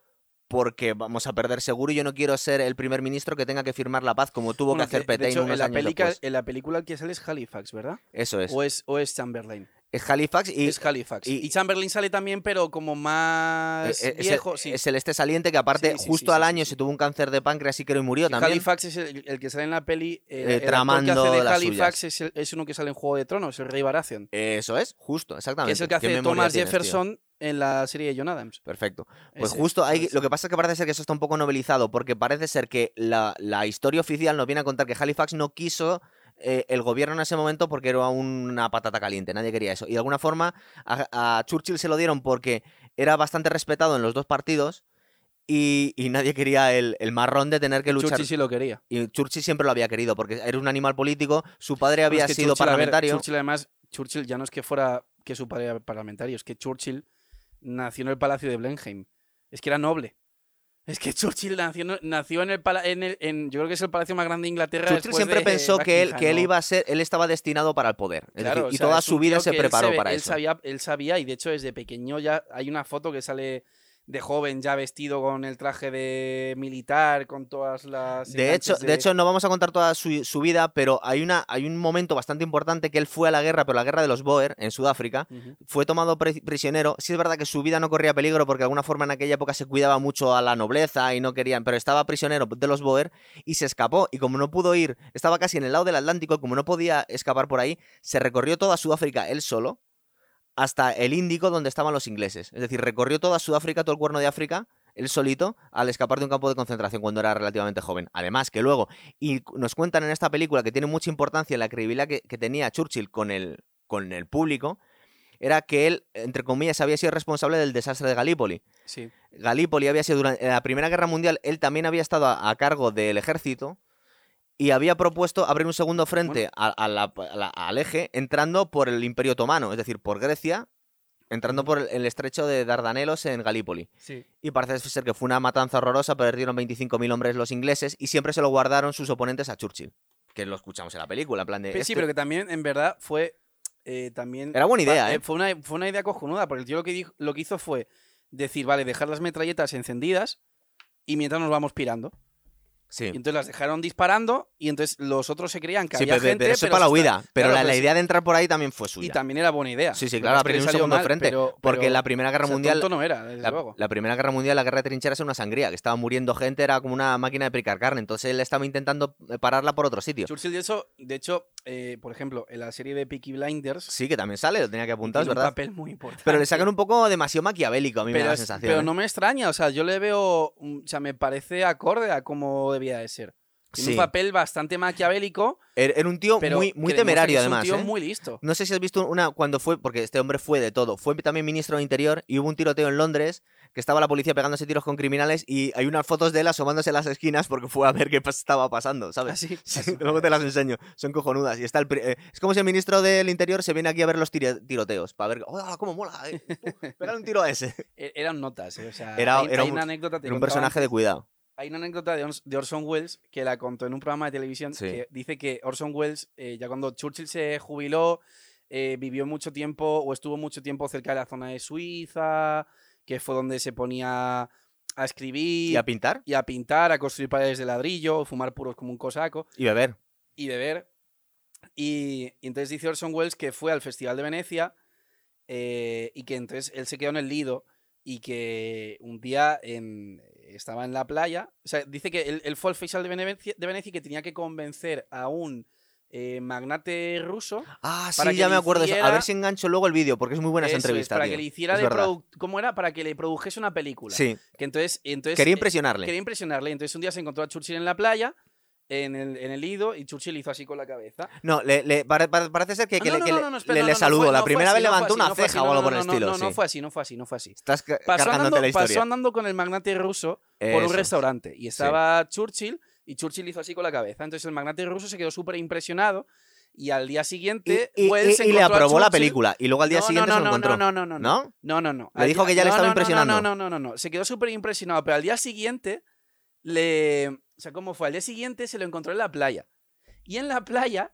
porque vamos a perder seguro y yo no quiero ser el primer ministro que tenga que firmar la paz como tuvo bueno, que hacer Petain unos años pelica, después. En la película que sale es Halifax, ¿verdad? Eso es. O es, o es Chamberlain. Es Halifax y... Es Halifax. Y, y Chamberlain sale también, pero como más es, viejo. Es, sí. Es el este saliente que aparte sí, sí, justo sí, sí, al año sí, sí. se tuvo un cáncer de páncreas y creo que murió sí, también. Halifax es el, el que sale en la peli... El, eh, el tramando el que hace de las Halifax suyas. Es, el, es uno que sale en Juego de Tronos, el Rey Baratheon. Eso es, justo, exactamente. Que es el que hace Thomas tienes, Jefferson... Tío? En la serie de John Adams. Perfecto. Pues ese, justo ahí, lo que pasa es que parece ser que eso está un poco novelizado, porque parece ser que la, la historia oficial nos viene a contar que Halifax no quiso eh, el gobierno en ese momento porque era una patata caliente, nadie quería eso. Y de alguna forma a, a Churchill se lo dieron porque era bastante respetado en los dos partidos Y, y nadie quería el, el marrón de tener que luchar. Churchill sí lo quería. Y Churchill siempre lo había querido, porque era un animal político. Su padre había no, es que sido Churchill, parlamentario. Ver, Churchill, además, Churchill ya no es que fuera que su padre era parlamentario, es que Churchill nació en el Palacio de Blenheim. Es que era noble. Es que Churchill nació, nació en el palacio. En el, en, yo creo que es el palacio más grande de Inglaterra. Churchill siempre de, pensó eh, que, él, que él iba a ser. Él estaba destinado para el poder. Claro, decir, o sea, y toda su vida se preparó se, para él eso. Sabía, él sabía, y de hecho, desde pequeño ya hay una foto que sale de joven, ya vestido con el traje de militar, con todas las. De hecho, de... de hecho, no vamos a contar toda su, su vida, pero hay, una, hay un momento bastante importante que él fue a la guerra, pero la guerra de los Boer en Sudáfrica, uh-huh. fue tomado pre- prisionero. Sí es verdad que su vida no corría peligro porque de alguna forma en aquella época se cuidaba mucho a la nobleza y no querían, pero estaba prisionero de los Boer y se escapó. Y como no pudo ir, estaba casi en el lado del Atlántico, como no podía escapar por ahí, se recorrió toda Sudáfrica él solo, hasta el Índico, donde estaban los ingleses. Es decir, recorrió toda Sudáfrica, todo el cuerno de África, él solito, al escapar de un campo de concentración cuando era relativamente joven. Además, que luego, y nos cuentan en esta película que tiene mucha importancia la credibilidad que, que tenía Churchill con el, con el público, era que él, entre comillas, había sido responsable del desastre de Gallipoli. Sí. Gallipoli había sido, durante la Primera Guerra Mundial, él también había estado a, a cargo del ejército, y había propuesto abrir un segundo frente bueno. a, a la, a la, al eje, entrando por el Imperio Otomano, es decir, por Grecia, entrando por el, el estrecho de Dardanelos en Gallipoli. Sí. Y parece ser que fue una matanza horrorosa, perdieron veinticinco mil hombres los ingleses y siempre se lo guardaron sus oponentes a Churchill, que lo escuchamos en la película. En plan de, pero este... Sí, pero que también, en verdad, fue... Eh, también era buena idea, ¿eh? Fue una, fue una idea cojonuda, porque el tío lo que, dijo, lo que hizo fue decir, vale, dejar las metralletas encendidas y mientras nos vamos pirando. Sí. Y entonces las dejaron disparando y entonces los otros se creían que sí, había pero, gente... Sí, pero eso es para la huida. Está... Pero claro, la, pues... la idea de entrar por ahí también fue suya. Y también era buena idea. Sí, sí, claro, abrir un segundo mal, frente. Pero, porque pero... la Primera Guerra o sea, Mundial... no era, desde la, luego. La Primera Guerra Mundial, la guerra de trincheras, era una sangría, que estaba muriendo gente, era como una máquina de picar carne. Entonces él estaba intentando pararla por otro sitio. Churchill de eso, de hecho, eh, por ejemplo, en la serie de Peaky Blinders... Sí, que también sale, lo tenía que apuntar, es verdad. Un papel muy importante. Pero le sacan un poco demasiado maquiavélico, a mí pero, me da la sensación. Pero ¿eh? No me extraña, o sea, yo le veo... O sea, me parece acorde a cómo debía de ser. Tiene sí. un papel bastante maquiavélico. Era un tío muy, muy temerario, además. Un tío ¿eh? muy listo. No sé si has visto una cuando fue, porque este hombre fue de todo. Fue también ministro de Interior y hubo un tiroteo en Londres que estaba la policía pegándose tiros con criminales y hay unas fotos de él asomándose a las esquinas porque fue a ver qué estaba pasando, ¿sabes? ¿Ah, sí? Sí, luego te las enseño. Son cojonudas. Y está el, eh, es como si el ministro del Interior se viene aquí a ver los tire- tiroteos para ver ¡oh, cómo mola! Eh. Pégale un tiro a ese. Eran notas. Eh. O sea, era, hay, era hay un, una anécdota. Te era un personaje de cuidado. Hay una anécdota de Orson Welles que la contó en un programa de televisión sí. que dice que Orson Welles, eh, ya cuando Churchill se jubiló, eh, vivió mucho tiempo o estuvo mucho tiempo cerca de la zona de Suiza, que fue donde se ponía a escribir. ¿Y a pintar? Y a pintar, a construir paredes de ladrillo, fumar puros como un cosaco. Y beber. Y beber. Y, y entonces dice Orson Welles que fue al Festival de Venecia eh, y que entonces él se quedó en el Lido y que un día en... estaba en la playa. O sea, dice que él, él fue al Festival de Venecia, de Venecia y que tenía que convencer a un eh, magnate ruso. Ah, sí, para que ya me acuerdo. Hiciera... eso. A ver si engancho luego el vídeo, porque es muy buena eso, esa entrevista. Es, para tío. Que le hiciera de produ... ¿Cómo era? Para que le produjese una película. Sí. Que entonces, entonces, quería impresionarle. Eh, quería impresionarle. Entonces un día se encontró a Churchill en la playa. En el, en el Lido, y Churchill hizo así con la cabeza. No, le, le pare, parece ser que, que no, no, le, no, no, espera, le, no, no, le saludó. No fue, la no primera así, vez no levantó así, una no ceja así, no, o algo no, por el no, estilo. No, no, sí. fue así, no fue así, no fue así. Estás ca- pasó, andando, la pasó andando con el magnate ruso por eso. Un restaurante. Y estaba sí. Churchill, y Churchill hizo así con la cabeza. Entonces el magnate ruso se quedó súper impresionado. Y al día siguiente, y, y, Wells y, y le aprobó la película. Y luego al día no, siguiente no, no, se lo encontró. No, no, no, no. No, no, no. Le dijo que ya le estaba impresionando. No, no, no, no, no. Se quedó súper impresionado. Pero al día siguiente le. O sea, ¿cómo fue? Al día siguiente se lo encontró en la playa. Y en la playa...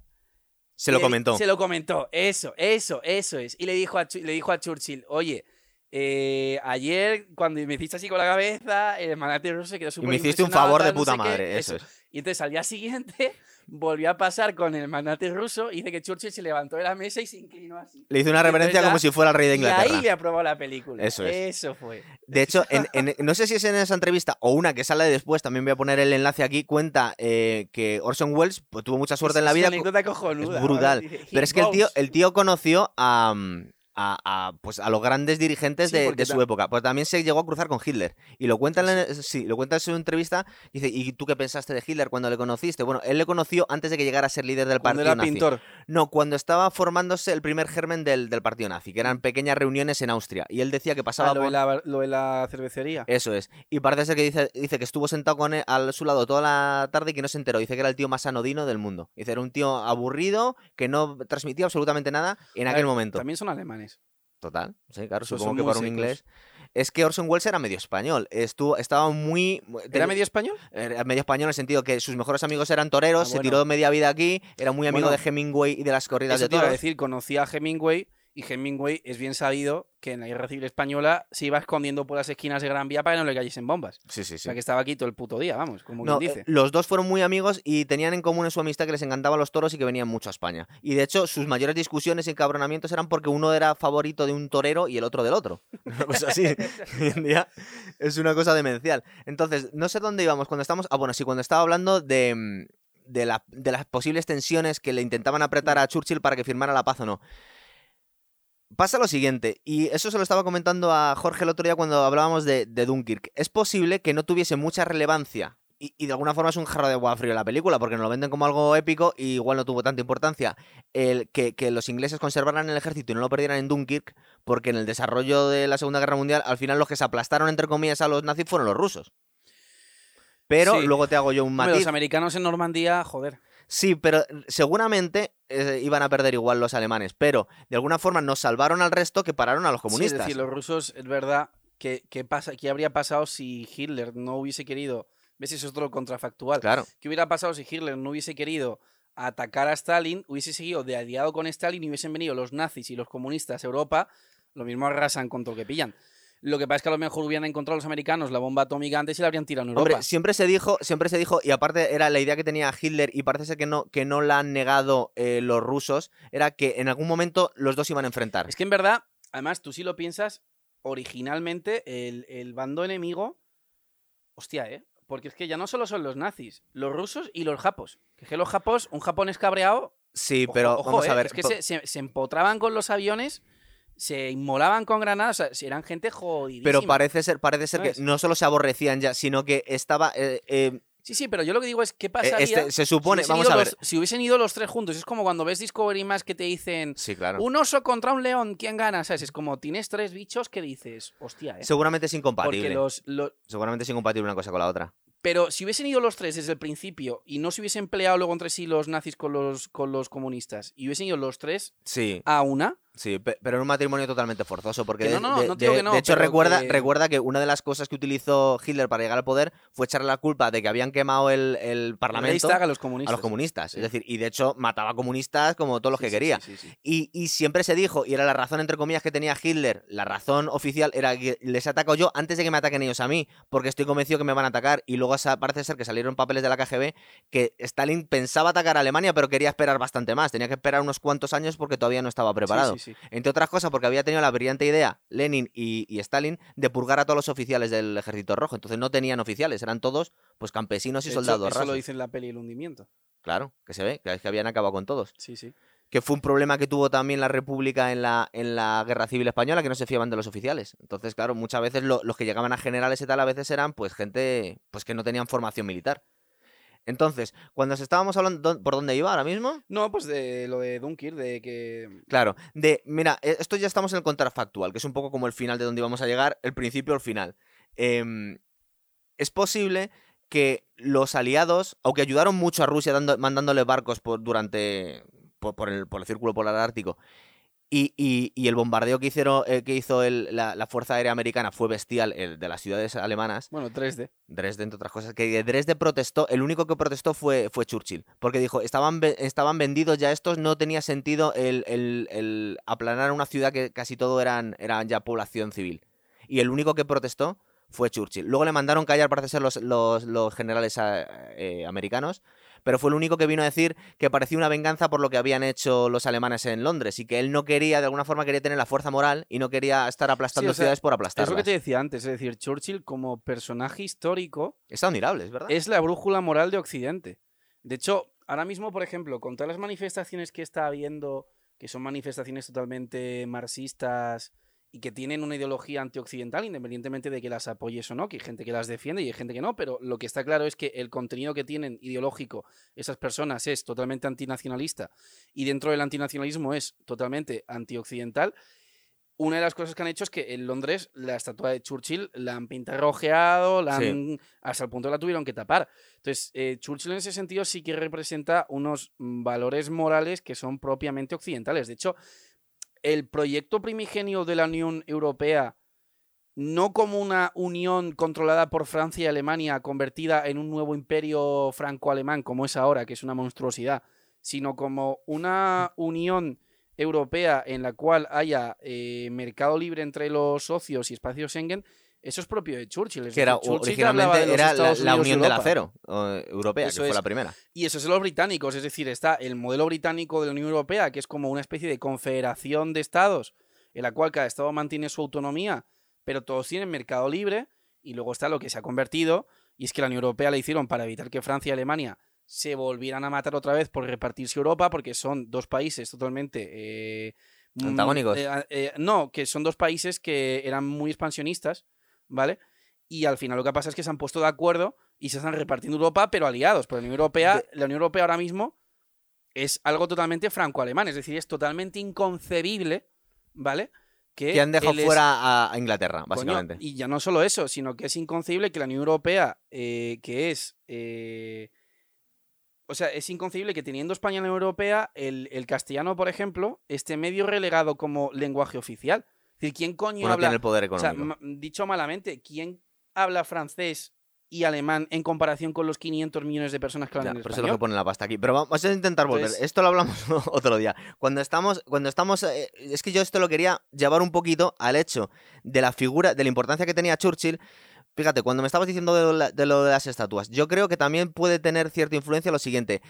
Se lo le, comentó. Se lo comentó. Eso, eso, eso es. Y le dijo a, le dijo a Churchill, oye, eh, ayer cuando me hiciste así con la cabeza, el magnate ruso se quedó súper impresionado. Y me hiciste un favor de puta no sé madre, qué, eso. eso es. Y entonces al día siguiente volvió a pasar con el magnate ruso y dice que Churchill se levantó de la mesa y se inclinó así. Le hizo una reverencia como si fuera el rey de Inglaterra. Y ahí le aprobó la película. Eso es. Eso fue. De hecho, en, en, no sé si es en esa entrevista o una que sale después, también voy a poner el enlace aquí, cuenta eh, que Orson Welles pues, tuvo mucha suerte es en la vida. Es una anécdota cojonuda. Es brutal. ¿Vale? Pero es que el tío, el tío conoció a... Um, a, a, pues a los grandes dirigentes sí, de, de su época. Pues también se llegó a cruzar con Hitler. Y lo cuenta, sí. En, sí, lo cuenta en su entrevista. Dice, ¿y tú qué pensaste de Hitler cuando le conociste? Bueno, él le conoció antes de que llegara a ser líder del partido nazi. ¿Cuando era pintor? No, cuando estaba formándose el primer germen del, del partido nazi, que eran pequeñas reuniones en Austria. Y él decía que pasaba... Ah, lo, por... de la, lo de la cervecería. Eso es. Y parece ser que dice, dice que estuvo sentado con él, a su lado toda la tarde y que no se enteró. Dice que era el tío más anodino del mundo. Dice, era un tío aburrido, que no transmitía absolutamente nada en aquel ver, momento. También son alemanes. Total, sí, claro, pues supongo que para un secos. Inglés... Es que Orson Welles era medio español. Estuvo, estaba muy... ¿Era medio español? Era medio español en el sentido que sus mejores amigos eran toreros, ah, bueno. Se tiró media vida aquí, era muy amigo bueno, de Hemingway y de las corridas de toros. Eso te iba a decir, conocía a Hemingway... Y Hemingway es bien sabido que en la Guerra Civil Española se iba escondiendo por las esquinas de Gran Vía para que no le cayesen bombas. Sí, sí, sí. O sea, que estaba aquí todo el puto día, vamos, como no, quien dice. Eh, los dos fueron muy amigos y tenían en común en su amistad que les encantaban los toros y que venían mucho a España. Y de hecho, sus mayores discusiones y encabronamientos eran porque uno era favorito de un torero y el otro del otro. Pues así, hoy en día es una cosa demencial. Entonces, no sé dónde íbamos cuando estamos... Ah, bueno, sí, cuando estaba hablando de, de, la, de las posibles tensiones que le intentaban apretar a Churchill para que firmara la paz o no. Pasa lo siguiente, y eso se lo estaba comentando a Jorge el otro día cuando hablábamos de, de Dunkirk. Es posible que no tuviese mucha relevancia, y, y de alguna forma es un jarro de agua fría la película, porque nos lo venden como algo épico y igual no tuvo tanta importancia, el que, que los ingleses conservaran el ejército y no lo perdieran en Dunkirk, porque en el desarrollo de la Segunda Guerra Mundial, al final los que se aplastaron, entre comillas, a los nazis fueron los rusos. Pero sí. Luego te hago yo un matiz. Pero los americanos en Normandía, joder... Sí, pero seguramente eh, iban a perder igual los alemanes, pero de alguna forma nos salvaron al resto que pararon a los comunistas. Sí, es decir, los rusos, es verdad, ¿qué que que habría pasado si Hitler no hubiese querido? ¿Ves? Eso es todo lo contrafactual. Claro. ¿Qué hubiera pasado si Hitler no hubiese querido atacar a Stalin, hubiese seguido de aliado con Stalin y hubiesen venido los nazis y los comunistas a Europa? Lo mismo arrasan con todo lo que pillan. Lo que pasa es que a lo mejor hubieran encontrado los americanos la bomba atómica antes y la habrían tirado en Europa. Hombre, siempre se dijo, siempre se dijo, y aparte era la idea que tenía Hitler, y parece ser que no, que no la han negado eh, los rusos, era que en algún momento los dos iban a enfrentar. Es que en verdad, además, tú sí lo piensas, originalmente el, el bando enemigo, hostia, ¿eh? Porque es que ya no solo son los nazis, los rusos y los japos. Que es que los japos, un japonés cabreado... Sí, ojo, pero ojo, vamos eh, a ver... Es que se, se, se empotraban con los aviones... Se inmolaban con granadas, o sea, eran gente jodidísima. Pero parece ser, parece ser ¿no que es? No solo se aborrecían ya, sino que estaba... Eh, eh, sí, sí, pero yo lo que digo es, ¿qué pasaría? Este, se supone, si vamos a ver... Los, si hubiesen ido los tres juntos, es como cuando ves Discovery más que te dicen... Sí, claro. Un oso contra un león, ¿quién gana? ¿Sabes? Es como, tienes tres bichos que dices, hostia, ¿eh? Seguramente es incompatible. Los, los... Seguramente es incompatible una cosa con la otra. Pero si hubiesen ido los tres desde el principio y no se hubiesen peleado luego entre sí los nazis con los, con los comunistas y hubiesen ido los tres sí. a una... Sí, pero en un matrimonio totalmente forzoso, porque de, no, no, de, no de, que no, de hecho recuerda que... recuerda que una de las cosas que utilizó Hitler para llegar al poder fue echarle la culpa de que habían quemado el, el Parlamento a los comunistas, a los comunistas. Sí. Es decir, y de hecho mataba a comunistas como todos los sí, que sí, quería. Sí, sí, sí. Y, y siempre se dijo, y era la razón entre comillas que tenía Hitler, la razón oficial era que les ataco yo antes de que me ataquen ellos a mí, porque estoy convencido que me van a atacar. Y luego parece ser que salieron papeles de la K G B que Stalin pensaba atacar a Alemania, pero quería esperar bastante más, tenía que esperar unos cuantos años porque todavía no estaba preparado. Sí, sí. Sí. Entre otras cosas porque había tenido la brillante idea Lenin y, y Stalin de purgar a todos los oficiales del Ejército Rojo. Entonces no tenían oficiales, eran todos pues campesinos y de soldados hecho, eso rasos. Lo dice en la peli El hundimiento. Claro, que se ve, que, que habían acabado con todos. Sí, sí. Que fue un problema que tuvo también la República en la, en la Guerra Civil Española, que no se fiaban de los oficiales. Entonces, claro, muchas veces lo, los que llegaban a generales y tal a veces eran pues gente pues que no tenían formación militar. Entonces, cuando se estábamos hablando... ¿Por dónde iba ahora mismo? No, pues de lo de Dunkirk, de que... Claro, de... Mira, esto ya estamos en el contrafactual, que es un poco como el final de donde íbamos a llegar, el principio al final. Eh, es posible que los aliados, aunque ayudaron mucho a Rusia dando, mandándole barcos por, durante, por, por, el, por el círculo polar ártico, y, y, y el bombardeo que, hicieron, eh, que hizo el, la, la Fuerza Aérea Americana fue bestial, el de las ciudades alemanas. Bueno, Dresde. Dresde, entre otras cosas. Que Dresde protestó, el único que protestó fue, fue Churchill. Porque dijo, estaban, estaban vendidos ya estos, no tenía sentido el, el, el aplanar una ciudad que casi todo eran, eran ya población civil. Y el único que protestó fue Churchill. Luego le mandaron callar, parece ser, los, los, los generales eh, americanos. Pero fue el único que vino a decir que parecía una venganza por lo que habían hecho los alemanes en Londres y que él no quería, de alguna forma, quería tener la fuerza moral y no quería estar aplastando sí, o sea, ciudades por aplastarlas. Es lo que te decía antes, es decir, Churchill como personaje histórico... Es admirable, es verdad. Es la brújula moral de Occidente. De hecho, ahora mismo, por ejemplo, con todas las manifestaciones que está habiendo, que son manifestaciones totalmente marxistas y que tienen una ideología antioccidental, independientemente de que las apoyes o no, que hay gente que las defiende y hay gente que no, pero lo que está claro es que el contenido que tienen ideológico esas personas es totalmente antinacionalista, y dentro del antinacionalismo es totalmente antioccidental. Una de las cosas que han hecho es que en Londres la estatua de Churchill la han pintarrojeado, la han, sí. hasta el punto que la tuvieron que tapar. Entonces, eh, Churchill en ese sentido sí que representa unos valores morales que son propiamente occidentales. De hecho, el proyecto primigenio de la Unión Europea, no como una unión controlada por Francia y Alemania convertida en un nuevo imperio franco-alemán como es ahora, que es una monstruosidad, sino como una unión europea en la cual haya eh, mercado libre entre los socios y espacios Schengen, eso es propio de Churchill. Es que era, Churchill originalmente que era la, la unión del acero europea, eso que es. Fue la primera. Y eso es los británicos, es decir, está el modelo británico de la Unión Europea, que es como una especie de confederación de estados, en la cual cada estado mantiene su autonomía, pero todos tienen mercado libre, y luego está lo que se ha convertido, y es que la Unión Europea la hicieron para evitar que Francia y Alemania se volvieran a matar otra vez por repartirse Europa, porque son dos países totalmente... Eh, ¿Antagónicos? Eh, eh, no, que son dos países que eran muy expansionistas, ¿vale? Y al final lo que pasa es que se han puesto de acuerdo y se están repartiendo Europa, pero aliados. Pero la Unión Europea, la Unión Europea ahora mismo es algo totalmente franco-alemán, es decir, es totalmente inconcebible, ¿vale? Que, que han dejado fuera es... a Inglaterra, básicamente. Coño, y ya no solo eso, sino que es inconcebible que la Unión Europea, eh, que es... Eh... O sea, es inconcebible que teniendo España en la Unión Europea, el, el castellano, por ejemplo, esté medio relegado como lenguaje oficial. Es decir, ¿quién coño bueno, habla...? Tiene el poder económico. O sea, dicho malamente, ¿quién habla francés y alemán en comparación con los quinientos millones de personas que hablan ya, en español? Pero eso es lo que ponen la pasta aquí. Pero vamos a intentar volver. Entonces... Esto lo hablamos otro día. Cuando estamos... cuando estamos eh, es que yo esto lo quería llevar un poquito al hecho de la figura, de la importancia que tenía Churchill. Fíjate, cuando me estabas diciendo de lo, de lo de las estatuas, yo creo que también puede tener cierta influencia lo siguiente.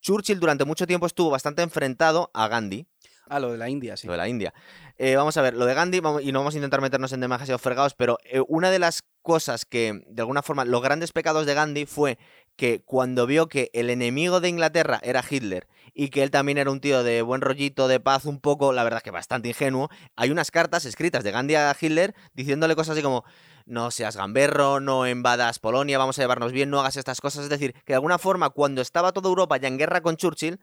Churchill durante mucho tiempo estuvo bastante enfrentado a Gandhi. Ah, lo de la India, sí. Lo de la India. Eh, vamos a ver, lo de Gandhi, vamos, y no vamos a intentar meternos en demasiados fregados, pero eh, una de las cosas que, de alguna forma, los grandes pecados de Gandhi fue que cuando vio que el enemigo de Inglaterra era Hitler y que él también era un tío de buen rollito, de paz, un poco, la verdad es que bastante ingenuo, hay unas cartas escritas de Gandhi a Hitler diciéndole cosas así como... no seas gamberro, no invadas Polonia, vamos a llevarnos bien, no hagas estas cosas. Es decir, que de alguna forma, cuando estaba toda Europa ya en guerra con Churchill,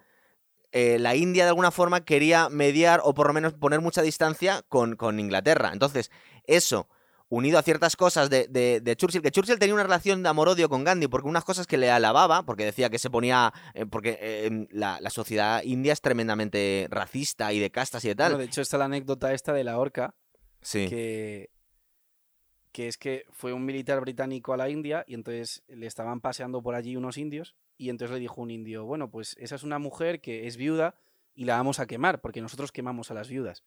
eh, la India de alguna forma quería mediar o por lo menos poner mucha distancia con, con Inglaterra. Entonces, eso, unido a ciertas cosas de, de, de Churchill, que Churchill tenía una relación de amor-odio con Gandhi, porque unas cosas que le alababa, porque decía que se ponía... Eh, porque eh, la, la sociedad india es tremendamente racista y de castas y de tal. Bueno, de hecho, está la anécdota esta de la horca, sí. que... que es que fue un militar británico a la India y entonces le estaban paseando por allí unos indios y entonces le dijo un indio, bueno, pues esa es una mujer que es viuda y la vamos a quemar porque nosotros quemamos a las viudas.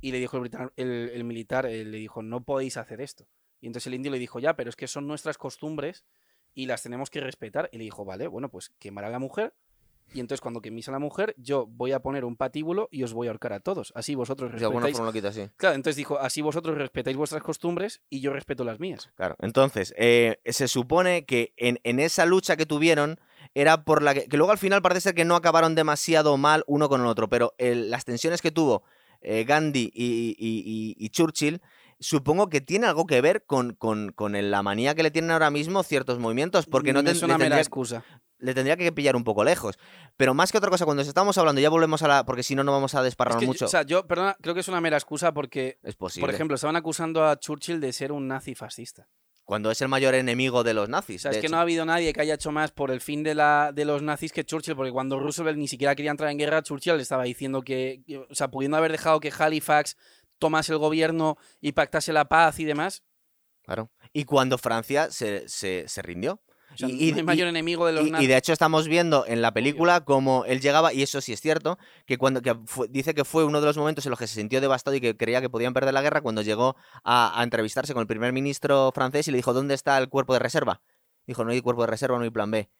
Y le dijo el, britan- el, el militar, le dijo, no podéis hacer esto. Y entonces el indio le dijo, ya, pero es que son nuestras costumbres y las tenemos que respetar. Y le dijo, vale, bueno, pues quemar a la mujer y entonces cuando queméis a la mujer yo voy a poner un patíbulo y os voy a ahorcar a todos. Así vosotros respetáis... De alguna forma lo quito así. Claro, entonces dijo, así vosotros respetáis vuestras costumbres y yo respeto las mías. Claro, entonces eh, se supone que en, en esa lucha que tuvieron era por la que... que luego al final parece ser que no acabaron demasiado mal uno con el otro, pero el, las tensiones que tuvo eh, Gandhi y, y, y, y Churchill... Supongo que tiene algo que ver con, con, con la manía que le tienen ahora mismo ciertos movimientos, porque no es una mera excusa. Le tendría que pillar un poco lejos. Pero más que otra cosa, cuando estamos hablando, ya volvemos a la... Porque si no, no vamos a desparramar es que mucho. Yo, o sea, yo, perdona, creo que es una mera excusa porque... Es posible. Por ejemplo, estaban acusando a Churchill de ser un nazi fascista. Cuando es el mayor enemigo de los nazis. O sea, es hecho. que no ha habido nadie que haya hecho más por el fin de, la, de los nazis que Churchill, porque cuando Roosevelt ni siquiera quería entrar en guerra, Churchill le estaba diciendo que... O sea, pudiendo haber dejado que Halifax... tomase el gobierno y pactase la paz y demás. Claro. Y cuando Francia se, se, se rindió. O sea, y, no y, mayor y, enemigo de los y, nazis. Y de hecho estamos viendo en la película cómo él llegaba, y eso sí es cierto, que cuando que fue, dice que fue uno de los momentos en los que se sintió devastado y que creía que podían perder la guerra cuando llegó a, a entrevistarse con el primer ministro francés y le dijo, ¿dónde está el cuerpo de reserva? Dijo, no hay cuerpo de reserva, no hay plan B.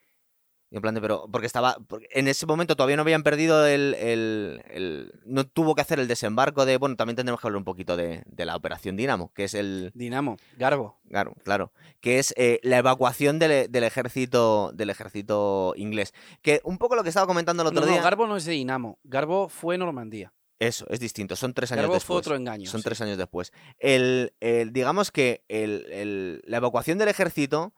Y en plan de, pero, porque estaba, porque en ese momento todavía no habían perdido el, el, el, no tuvo que hacer el desembarco de, bueno, también tendremos que hablar un poquito de, de la Operación Dinamo, que es el... Dinamo, Garbo. Garbo, claro, que es eh, la evacuación del, del ejército, del ejército inglés, que un poco lo que estaba comentando el otro no, día... No, Garbo no es de Dinamo, Garbo fue Normandía. Eso, es distinto, son tres años Garbo después. Fue otro engaño. Son sí. tres años después. El, el, digamos que el, el, la evacuación del ejército...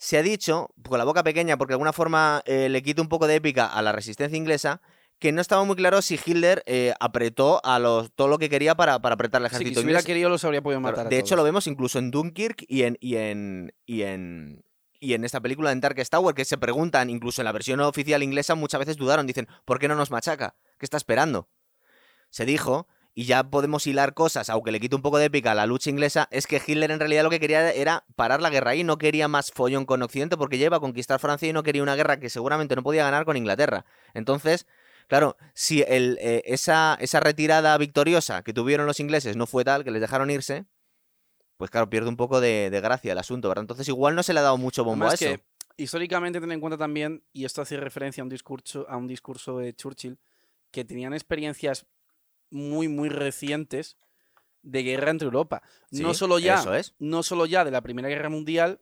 Se ha dicho, con la boca pequeña, porque de alguna forma eh, le quita un poco de épica a la resistencia inglesa, que no estaba muy claro si Hitler eh, apretó a los, todo lo que quería para, para apretar al ejército. Sí, que si hubiera querido los habría podido matar claro, a De todos. Hecho, lo vemos incluso en Dunkirk y en, y en, y en, y en esta película de Darkest Hour, que se preguntan, incluso en la versión oficial inglesa, muchas veces dudaron, dicen, ¿por qué no nos machaca? ¿Qué está esperando? Se dijo... Y ya podemos hilar cosas, aunque le quite un poco de épica a la lucha inglesa, es que Hitler en realidad lo que quería era parar la guerra y no quería más follón con Occidente porque ya iba a conquistar Francia y no quería una guerra que seguramente no podía ganar con Inglaterra. Entonces, claro, si el, eh, esa, esa retirada victoriosa que tuvieron los ingleses no fue tal, que les dejaron irse, pues claro, pierde un poco de, de gracia el asunto, ¿verdad? Entonces igual no se le ha dado mucho bombo Además a eso. Que, históricamente ten en cuenta también, y esto hace referencia a un discurso, a un discurso de Churchill, que tenían experiencias... muy muy recientes de guerra entre Europa, sí, no solo ya eso es. no solo ya de la Primera Guerra Mundial,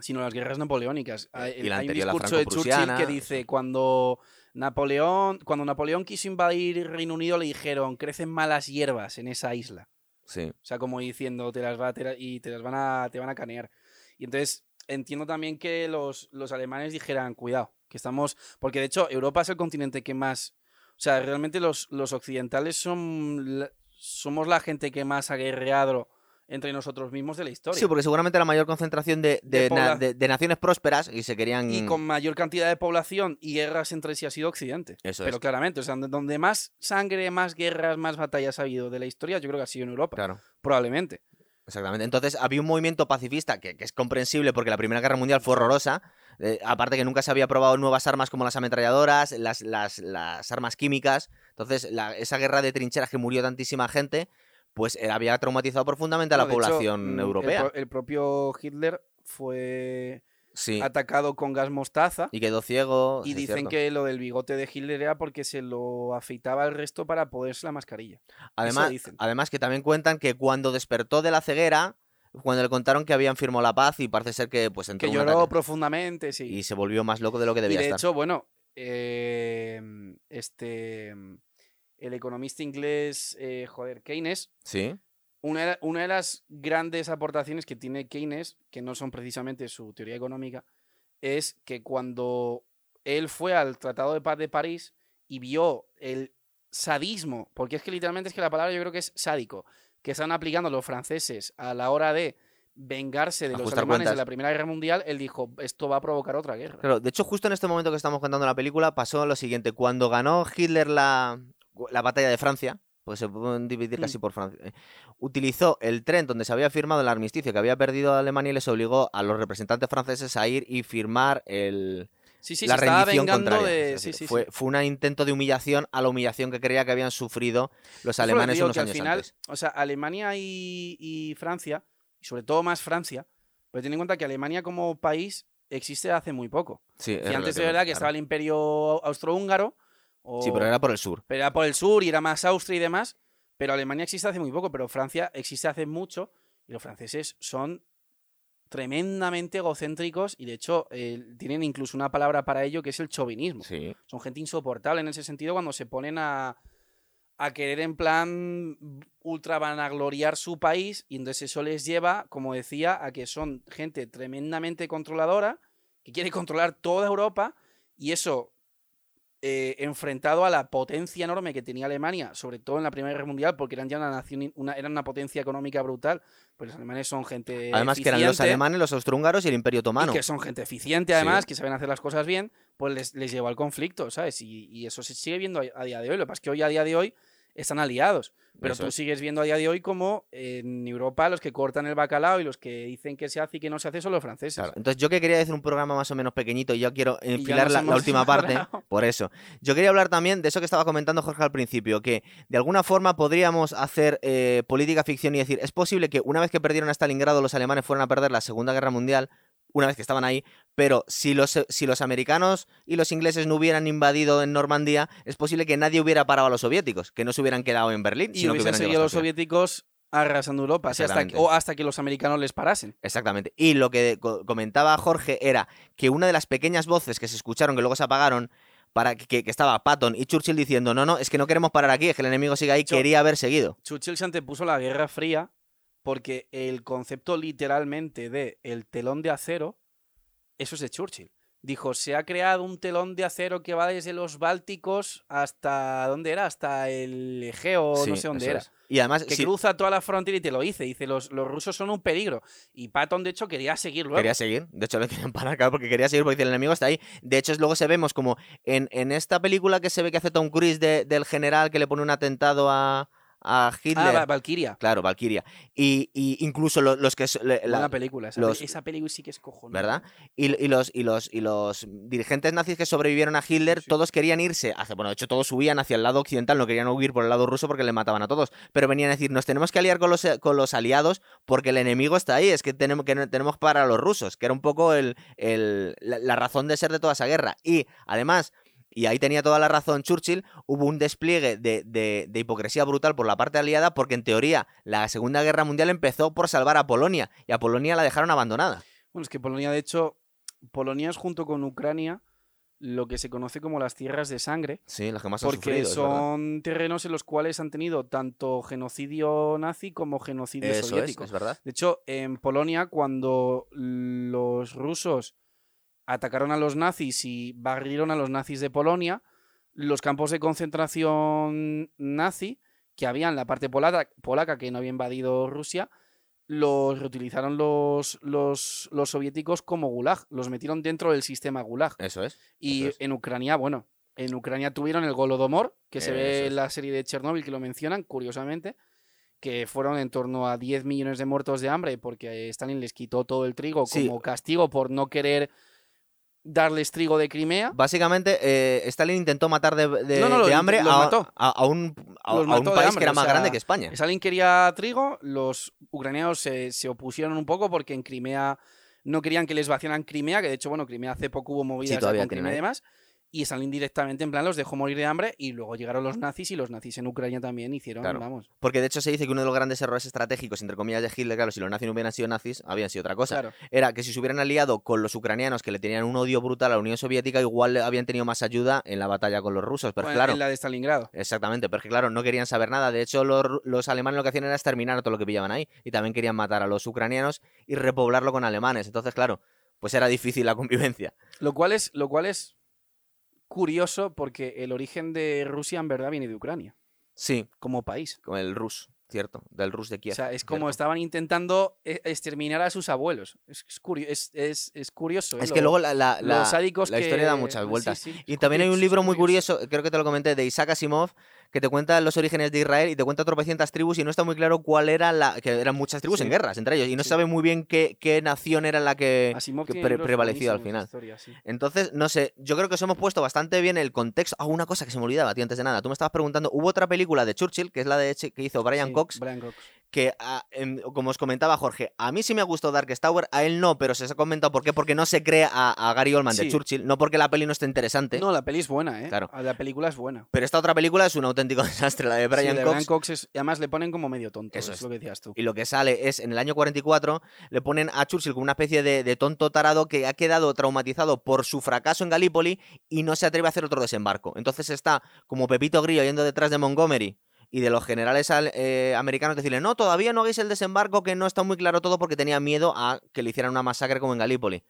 sino las guerras napoleónicas. Hay, hay un discurso de Churchill que dice cuando Napoleón cuando Napoleón quiso invadir Reino Unido le dijeron crecen malas hierbas en esa isla, sí. O sea, como diciendo te las va te la, y te las van a te van a canear. Y entonces entiendo también que los los alemanes dijeran cuidado que estamos, porque de hecho Europa es el continente que más... O sea, realmente los, los occidentales son, somos la gente que más ha guerreado entre nosotros mismos de la historia. Sí, porque seguramente la mayor concentración de, de, de, na, de, de naciones prósperas y se querían... Y con mayor cantidad de población y guerras entre sí ha sido Occidente. Eso Pero es. claramente, o sea, donde más sangre, más guerras, más batallas ha habido de la historia, yo creo que ha sido en Europa. Claro. Probablemente. Exactamente. Entonces había un movimiento pacifista que, que es comprensible porque la Primera Guerra Mundial fue horrorosa. Eh, aparte que nunca se había probado nuevas armas como las ametralladoras, las, las, las armas químicas. Entonces, la, esa guerra de trincheras que murió tantísima gente, pues eh, había traumatizado profundamente a la no, población hecho, europea. El, el propio Hitler fue sí. atacado con gas mostaza. Y quedó ciego. Y dicen que lo del bigote de Hitler era porque se lo afeitaba el resto para ponerse la mascarilla. Además, además que también cuentan que cuando despertó de la ceguera... Cuando le contaron que habían firmado la paz y parece ser que pues entró que lloró profundamente, sí. Y se volvió más loco de lo que debía y de estar. De hecho, bueno, eh, este el economista inglés, eh, joder, Keynes. Sí. Una, una de las grandes aportaciones que tiene Keynes, que no son precisamente su teoría económica, es que cuando él fue al Tratado de Paz de París y vio el sadismo, porque es que literalmente es que la palabra yo creo que es sádico, que están aplicando los franceses a la hora de vengarse de los alemanes de la Primera Guerra Mundial, él dijo, esto va a provocar otra guerra. Claro, de hecho, justo en este momento que estamos contando la película, pasó lo siguiente. Cuando ganó Hitler la, la batalla de Francia, pues se pueden dividir casi por Francia, eh, utilizó el tren donde se había firmado el armisticio que había perdido a Alemania y les obligó a los representantes franceses a ir y firmar el... Sí, sí, la se rendición contraria. De... Sí, sí, fue, sí. fue un intento de humillación a la humillación que creía que habían sufrido los alemanes lo unos años al final, antes. O sea, Alemania y, y Francia, y sobre todo más Francia, pero ten en cuenta que Alemania como país existe hace muy poco. Sí, y antes era verdad que claro. estaba el Imperio Austrohúngaro. O... Sí, pero era por el sur. Pero era por el sur y era más Austria y demás. Pero Alemania existe hace muy poco, pero Francia existe hace mucho y los franceses son... tremendamente egocéntricos y de hecho eh, tienen incluso una palabra para ello que es el chauvinismo. Sí. Son gente insoportable en ese sentido cuando se ponen a, a querer en plan ultra vanagloriar su país y entonces eso les lleva, como decía, a que son gente tremendamente controladora que quiere controlar toda Europa y eso eh, enfrentado a la potencia enorme que tenía Alemania, sobre todo en la Primera Guerra Mundial porque eran ya una nación, una, eran una potencia económica brutal. Pues los alemanes son gente Además eficiente, que eran los alemanes, los austrohúngaros y el Imperio Otomano. Y que son gente eficiente, además, sí. que saben hacer las cosas bien, pues les, les llevó al conflicto, ¿sabes? Y, y eso se sigue viendo a, a día de hoy. Lo que pasa es que hoy, a día de hoy, están aliados. Pero eso tú es. sigues viendo a día de hoy como en Europa los que cortan el bacalao y los que dicen que se hace y que no se hace son los franceses. Claro. Entonces yo que quería decir un programa más o menos pequeñito y yo quiero enfilar la, la última parte, por eso. Yo quería hablar también de eso que estaba comentando Jorge al principio, que de alguna forma podríamos hacer eh, política ficción y decir, es posible que una vez que perdieron a Stalingrado los alemanes fueran a perder la Segunda Guerra Mundial, una vez que estaban ahí, pero si los, si los americanos y los ingleses no hubieran invadido en Normandía, es posible que nadie hubiera parado a los soviéticos, que no se hubieran quedado en Berlín. Y sino hubiesen que seguido los soviéticos arrasando Europa, así hasta, o hasta que los americanos les parasen. Exactamente. Y lo que comentaba Jorge era que una de las pequeñas voces que se escucharon, que luego se apagaron, para que, que estaba Patton y Churchill diciendo no, no, es que no queremos parar aquí, es que el enemigo sigue ahí, Ch- quería haber seguido. Churchill se antepuso la Guerra Fría porque el concepto literalmente de el telón de acero, eso es de Churchill. Dijo, se ha creado un telón de acero que va desde los Bálticos hasta... ¿Dónde era? Hasta el Egeo, sí, no sé dónde era. Es. Y además... Que sí. Cruza toda la frontera y te lo dice. Dice, los, los rusos son un peligro. Y Patton, de hecho, quería seguir luego. Quería seguir. De hecho, le querían parar, claro, porque quería seguir, porque el enemigo está ahí. De hecho, luego se vemos como en, en esta película que se ve que hace Tom Cruise de, del general que le pone un atentado a... a Hitler. Ah, Valkyria. Claro, Valkyria. Y, y incluso los, los que... La, Buena película. Esa, los, esa película sí que es cojonuda. ¿Verdad? Y, y, los, y, los, y los dirigentes nazis que sobrevivieron a Hitler, sí, todos querían irse. Hacia, bueno, de hecho, todos huían hacia el lado occidental, no querían huir por el lado ruso porque le mataban a todos. Pero venían a decir, nos tenemos que aliar con los, con los aliados porque el enemigo está ahí, es que tenemos, que tenemos para los rusos, que era un poco el, el, la, la razón de ser de toda esa guerra. Y, además... Y ahí tenía toda la razón Churchill, hubo un despliegue de, de, de hipocresía brutal por la parte aliada porque, en teoría, la Segunda Guerra Mundial empezó por salvar a Polonia y a Polonia la dejaron abandonada. Bueno, es que Polonia, de hecho, Polonia es junto con Ucrania lo que se conoce como las tierras de sangre. Sí, las que más han sufrido. Porque son terrenos en los cuales han tenido tanto genocidio nazi como genocidio Eso soviético. Es, es verdad. De hecho, en Polonia, cuando los rusos atacaron a los nazis y barrieron a los nazis de Polonia, los campos de concentración nazi que había en la parte polaca, polaca que no había invadido Rusia, los reutilizaron los, los, los soviéticos como gulag, los metieron dentro del sistema gulag. Eso es. Y eso es. En Ucrania, bueno, en Ucrania tuvieron el Golodomor, que se eh, ve en la serie de Chernóbil, que lo mencionan, curiosamente, que fueron en torno a diez millones de muertos de hambre porque Stalin les quitó todo el trigo como sí. castigo por no querer... darles trigo de Crimea. Básicamente, eh, Stalin intentó matar de, de, no, no, de hambre a, a, a un, a, a un país que era más o sea, grande que España. Stalin quería trigo, los ucranianos se, se opusieron un poco porque en Crimea no querían que les vaciaran Crimea, que de hecho, bueno, Crimea hace poco hubo movidas sí, con Crimea y demás, y Stalin directamente en plan los dejó morir de hambre y luego llegaron los nazis y los nazis en Ucrania también hicieron, claro, vamos. Porque de hecho se dice que uno de los grandes errores estratégicos, entre comillas, de Hitler, claro, si los nazis no hubieran sido nazis, habían sido otra cosa. Claro. Era que si se hubieran aliado con los ucranianos que le tenían un odio brutal a la Unión Soviética, igual habían tenido más ayuda en la batalla con los rusos. Pero bueno, claro, en la de Stalingrado. Exactamente, pero claro, no querían saber nada. De hecho, los, los alemanes lo que hacían era exterminar a todo lo que pillaban ahí y también querían matar a los ucranianos y repoblarlo con alemanes. Entonces, claro, pues era difícil la convivencia. Lo cual es... Lo cual es... curioso porque el origen de Rusia en verdad viene de Ucrania. Sí. Como país. Con el Rus, cierto. Del Rus de Kiev. O sea, es como cierto. Estaban intentando exterminar a sus abuelos. Es, es, es, es curioso. ¿eh? Es que lo, luego la, la, los sádicos la, que... la historia da muchas vueltas. Sí, sí, y también hay un libro muy curioso, creo que te lo comenté, de Isaac Asimov, que te cuenta los orígenes de Israel y te cuenta tropecientas tribus y no está muy claro cuál era la... que eran muchas tribus sí. en guerras entre ellos y no sí. sabe muy bien qué, qué nación era la que, que pre- prevaleció al final. Historia, sí. Entonces, no sé, yo creo que os hemos puesto bastante bien el contexto. Ah, oh, una cosa que se me olvidaba, tío, antes de nada. Tú me estabas preguntando, hubo otra película de Churchill, que es la de que hizo Brian, sí, Cox, Brian Cox, que, a, en, como os comentaba Jorge, a mí sí me gustó Darkest Hour, a él no, pero se ha comentado por qué, porque no se cree a, a Gary Oldman sí. de Churchill, no porque la peli no esté interesante. No, la peli es buena, ¿eh? Claro. La película es buena. Pero esta otra película es un auténtico desastre, la de Brian sí, Cox. Brian Cox es, y además le ponen como medio tonto, eso es, es lo que decías tú. Y lo que sale es, en el año cuarenta y cuatro, le ponen a Churchill como una especie de, de tonto tarado que ha quedado traumatizado por su fracaso en Gallipoli y no se atreve a hacer otro desembarco. Entonces está como Pepito Grillo yendo detrás de Montgomery y de los generales al, eh, americanos decirle no, todavía no hagáis el desembarco, que no está muy claro todo, porque tenía miedo a que le hicieran una masacre como en Gallipoli.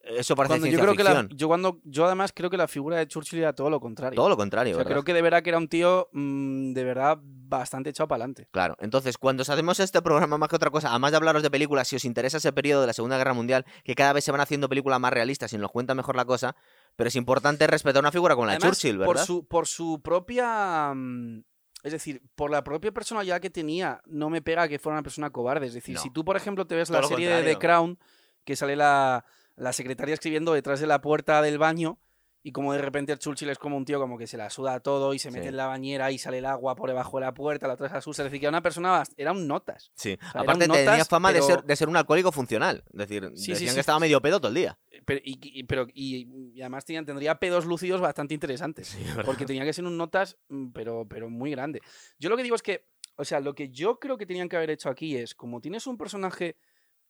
Eso parece cuando ciencia yo creo ficción. Que la, yo, cuando, yo además creo que la figura de Churchill era todo lo contrario. Todo lo contrario, o sea, creo que de verdad que era un tío mmm, de verdad bastante echado para adelante. Claro, entonces cuando hacemos este programa, más que otra cosa, además de hablaros de películas, si os interesa ese periodo de la Segunda Guerra Mundial, que cada vez se van haciendo películas más realistas y nos cuenta mejor la cosa, pero es importante respetar una figura como la además, de Churchill, ¿verdad? Por su, por su propia... Mmm, Es decir, por la propia personalidad que tenía, no me pega que fuera una persona cobarde. Es decir, no. Si tú, por ejemplo, te ves todo la serie contrario. De The Crown, que sale la, la secretaria escribiendo detrás de la puerta del baño Y como de repente el Churchill es como un tío como que se la suda todo y se mete sí. en la bañera y sale el agua por debajo de la puerta, la otra se asusta. Es decir, que una persona era un notas. Sí, o sea, aparte tenía notas, fama pero... de, ser, de ser un alcohólico funcional. Es decir, sí, decían sí, sí, que estaba sí. medio pedo todo el día. Pero, y, y, pero, y, y además tenía, tendría pedos lúcidos bastante interesantes. Sí, porque tenía que ser un notas, pero, pero muy grande. Yo lo que digo es que, o sea, lo que yo creo que tenían que haber hecho aquí es, como tienes un personaje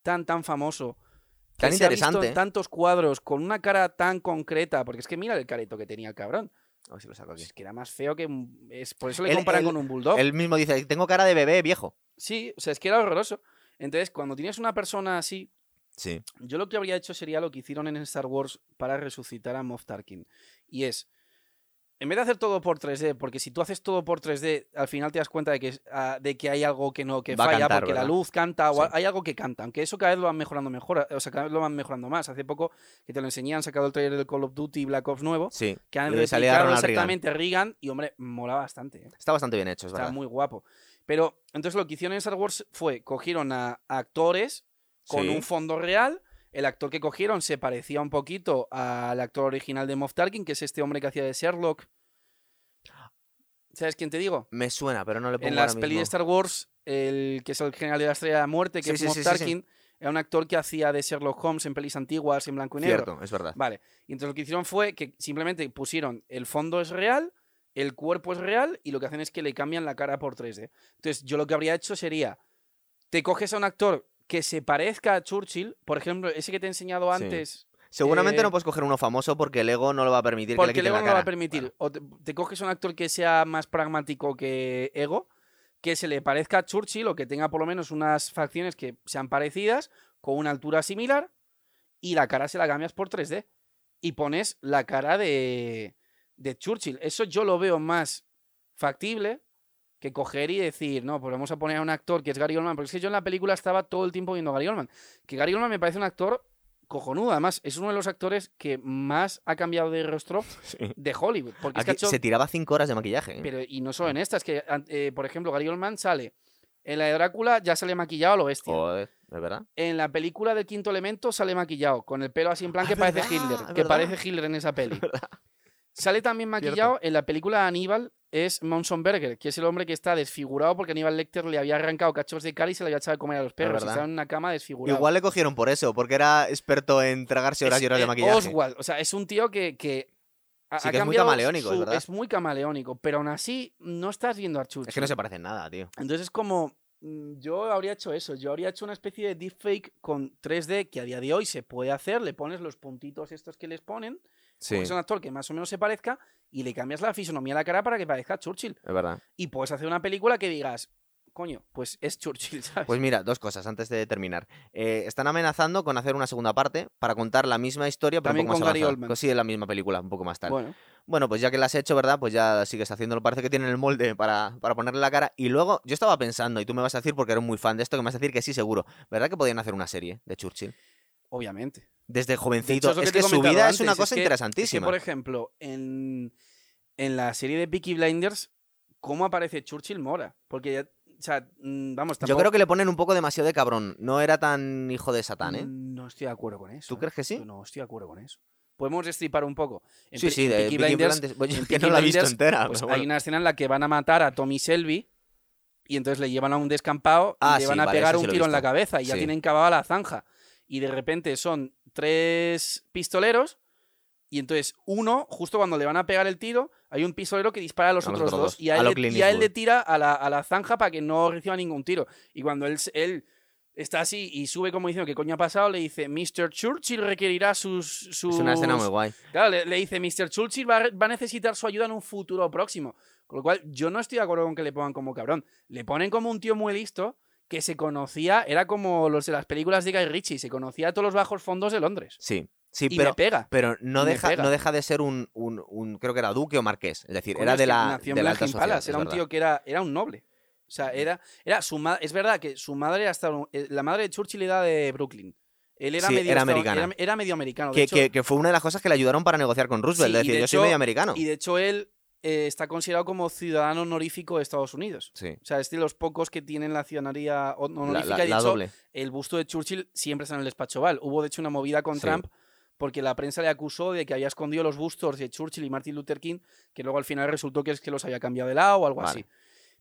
tan, tan famoso... Tan interesante. Ha visto en tantos cuadros, con una cara tan concreta, porque es que mira el careto que tenía el cabrón. A ver si lo saco aquí. Es que era más feo que... Es, por eso le él, comparan él, con un bulldog. Él mismo dice, tengo cara de bebé viejo. Sí, o sea, es que era horroroso. Entonces, cuando tienes una persona así... Sí. Yo lo que habría hecho sería lo que hicieron en Star Wars para resucitar a Moff Tarkin. Y es... En vez de hacer todo por tres D, porque si tú haces todo por tres D, al final te das cuenta de que, uh, de que hay algo que no que Va falla, cantar, porque ¿verdad? La luz canta, o sí. hay algo que canta. Aunque eso cada vez lo van mejorando mejor, o sea, cada vez lo van mejorando más. Hace poco que te lo enseñé, han sacado el trailer del Call of Duty y Black Ops nuevo, sí, que han replicado exactamente a Reagan. Y hombre, mola bastante. ¿eh? Está bastante bien hecho, es verdad. Está muy guapo. Pero entonces lo que hicieron en Star Wars fue, cogieron a actores con sí. un fondo real. El actor que cogieron se parecía un poquito al actor original de Moff Tarkin, que es este hombre que hacía de Sherlock. ¿Sabes quién te digo? Me suena, pero no le pongo en ahora mismo. En las pelis de Star Wars, el que es el general de la Estrella de la Muerte, que sí, es sí, Moff sí, Tarkin, sí, sí. era un actor que hacía de Sherlock Holmes en pelis antiguas, en blanco y negro. Cierto, es verdad. Vale, y entonces lo que hicieron fue que simplemente pusieron el fondo es real, el cuerpo es real, y lo que hacen es que le cambian la cara por tres D. Entonces yo lo que habría hecho sería, te coges a un actor... que se parezca a Churchill, por ejemplo, ese que te he enseñado antes... Sí. Seguramente eh, no puedes coger uno famoso porque el ego no lo va a permitir que le quiten la cara. Porque el ego no lo va a permitir. Bueno. O te, te coges un actor que sea más pragmático que ego, que se le parezca a Churchill o que tenga por lo menos unas facciones que sean parecidas, con una altura similar, y la cara se la cambias por tres D. Y pones la cara de, de Churchill. Eso yo lo veo más factible... que coger y decir, no, pues vamos a poner a un actor que es Gary Oldman, porque es que yo en la película estaba todo el tiempo viendo a Gary Oldman, que Gary Oldman me parece un actor cojonudo, además es uno de los actores que más ha cambiado de rostro sí. de Hollywood. Porque Aquí es que ha hecho... se tiraba cinco horas de maquillaje. ¿eh? Pero, y no solo en estas, que eh, por ejemplo Gary Oldman sale en la de Drácula, ya sale maquillado a lo bestia. Joder, ¿es verdad? En la película del Quinto Elemento sale maquillado, con el pelo así en plan que parece verdad? Hitler, que verdad? parece Hitler en esa peli. Sale también maquillado Cierto. en la película Aníbal, es Munzenberger, que es el hombre que está desfigurado porque Aníbal Lecter le había arrancado cachos de cara y se le había echado a comer a los perros. Estaba en una cama desfigurado. Igual le cogieron por eso, porque era experto en tragarse horas es, y horas de maquillaje. Oswald, o sea, es un tío que, que ha, sí, que ha cambiado. Es muy camaleónico, su, ¿verdad? Es muy camaleónico, pero aún así no estás viendo a Churchill. Es que no se parecen nada, tío. Entonces es como... Yo habría hecho eso, yo habría hecho una especie de deepfake con tres D que a día de hoy se puede hacer, le pones los puntitos estos que les ponen... Sí. Porque es un actor que más o menos se parezca y le cambias la fisonomía a la cara para que parezca Churchill. Es verdad. Y puedes hacer una película que digas, coño, pues es Churchill, ¿sabes? Pues mira, dos cosas antes de terminar. Eh, están amenazando con hacer una segunda parte para contar la misma historia, pero también un poco con más Gary Oldman. Pues sí, es la misma película, un poco más tarde. Bueno. bueno, pues ya que la has hecho, ¿verdad? Pues ya sigues haciéndolo. Parece que tienen el molde para, para ponerle la cara. Y luego, yo estaba pensando, y tú me vas a decir, porque eres muy fan de esto, que me vas a decir que sí, seguro. ¿Verdad que podían hacer una serie de Churchill? Obviamente. Desde jovencito. De hecho, es, es que su vida antes. es una cosa es que, interesantísima. Es que, por ejemplo, en, en la serie de Peaky Blinders, ¿cómo aparece Churchill Mora? Porque ya, o sea, vamos, tampoco... Yo creo que le ponen un poco demasiado de cabrón. No era tan hijo de Satán, ¿eh? No estoy de acuerdo con eso. ¿Tú eh? crees que sí? No estoy de acuerdo con eso. Podemos destripar un poco. En sí, sí, de Peaky Blinders. Peaky Blinders, que no la he visto entera. Pues bueno. Hay una escena en la que van a matar a Tommy Shelby. Y entonces le llevan a un descampado ah, y le van sí, a pegar vale, un sí tiro en la cabeza. Y sí. ya tienen cavada la zanja. Y de repente son tres pistoleros y entonces uno, justo cuando le van a pegar el tiro, hay un pistolero que dispara a los a otros los dos y a, a él, le, y a él le tira a la, a la zanja para que no reciba ningún tiro. Y cuando él, él está así y sube como diciendo ¿qué coño ha pasado? Le dice mister Churchill requerirá sus... sus... Es una escena muy guay. Claro, le, le dice mister Churchill va a, va a necesitar su ayuda en un futuro próximo. Con lo cual yo no estoy de acuerdo con que le pongan como cabrón. Le ponen como un tío muy listo que se conocía, era como los de las películas de Guy Ritchie, se conocía a todos los bajos fondos de Londres. Sí, sí, y pero, me pega, pero no, me deja, pega. no deja de ser un, un, un, creo que era duque o marqués, es decir, Con era de la, de la alta sociedad. Palas, era un verdad. tío que era, era un noble, o sea, era, era su madre, es verdad que su madre era hasta, la madre de Churchill era de Brooklyn. Él era, sí, medio era, americano. Era, era medio americano. De que, hecho, que, que fue una de las cosas que le ayudaron para negociar con Roosevelt, sí, es decir, de yo hecho, soy medio americano. Y de hecho él... Eh, está considerado como ciudadano honorífico de Estados Unidos. Sí. O sea, es de los pocos que tienen la ciudadanía honorífica. La, la, de hecho, el busto de Churchill siempre está en el despacho Oval. Hubo, de hecho, una movida con sí. Trump porque la prensa le acusó de que había escondido los bustos de Churchill y Martin Luther King, que luego al final resultó que es que los había cambiado de lado o algo vale. así.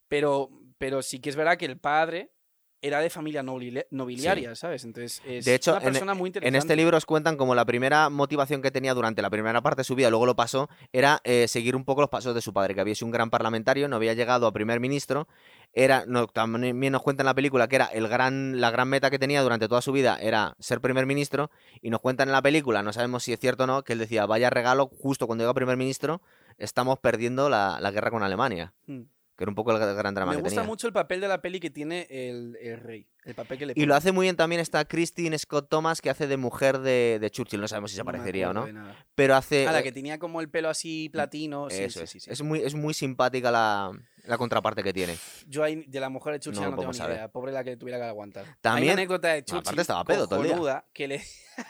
Pero, pero sí que es verdad que el padre era de familia nobili- nobiliaria, sí. ¿sabes? Entonces es de hecho, una persona en, muy interesante. En este libro os cuentan como la primera motivación que tenía durante la primera parte de su vida, luego lo pasó, era eh, seguir un poco los pasos de su padre, que había sido un gran parlamentario, no había llegado a primer ministro. Era, no, también nos cuenta en la película que era el gran, la gran meta que tenía durante toda su vida era ser primer ministro, y nos cuentan en la película, no sabemos si es cierto o no, que él decía, vaya regalo, justo cuando llega primer ministro estamos perdiendo la, la guerra con Alemania. Mm. Que era un poco el gran drama que tenía. Me gusta mucho el papel de la peli que tiene el, el rey. El papel que le pone. Y lo hace muy bien también esta Christine Scott Thomas, que hace de mujer de, de Churchill. No sabemos si se parecería o no. Pero hace... Ah, la que tenía como el pelo así platino. Sí, eso sí, es. Sí, sí, sí. Es muy, es muy simpática la, la contraparte que tiene. Yo ahí, de la mujer de Churchill no, no tengo ni saber. idea. Pobre la que tuviera que aguantar. También... Hay una anécdota de Churchill. Aparte estaba pedo todo el día. Que le...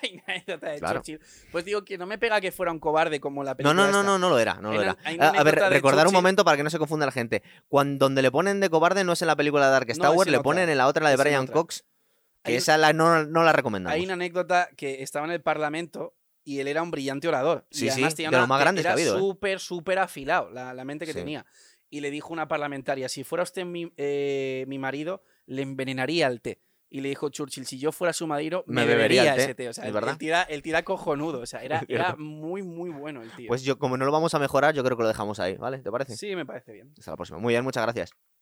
Hay una anécdota de claro. Churchill. Pues digo que no me pega que fuera un cobarde como la película. No, no, no, no, no lo era. No lo era. Una, a ver, recordar Churchill... un momento para que no se confunda la gente. Cuando, donde le ponen de cobarde no es en la película de Darkest Hour, no, le ponen otra. En la otra, la de Brian Cox, que hay, esa la, no, no la recomendamos. Hay una anécdota que estaba en el Parlamento y él era un brillante orador. Sí, y además sí, tenía de una, lo más grande que ha habido. Era súper, súper afilado la, la mente que sí. tenía. Y le dijo una parlamentaria, si fuera usted mi, eh, mi marido, le envenenaría el té. Y le dijo Churchill, si yo fuera su marido, me, me bebería, bebería té, ese té. O sea, el, el, tira, el tira cojonudo. O sea, era, era muy, muy bueno el tío. Pues yo, como no lo vamos a mejorar, yo creo que lo dejamos ahí, ¿vale? ¿Te parece? Sí, me parece bien. Hasta la próxima. Muy bien, muchas gracias.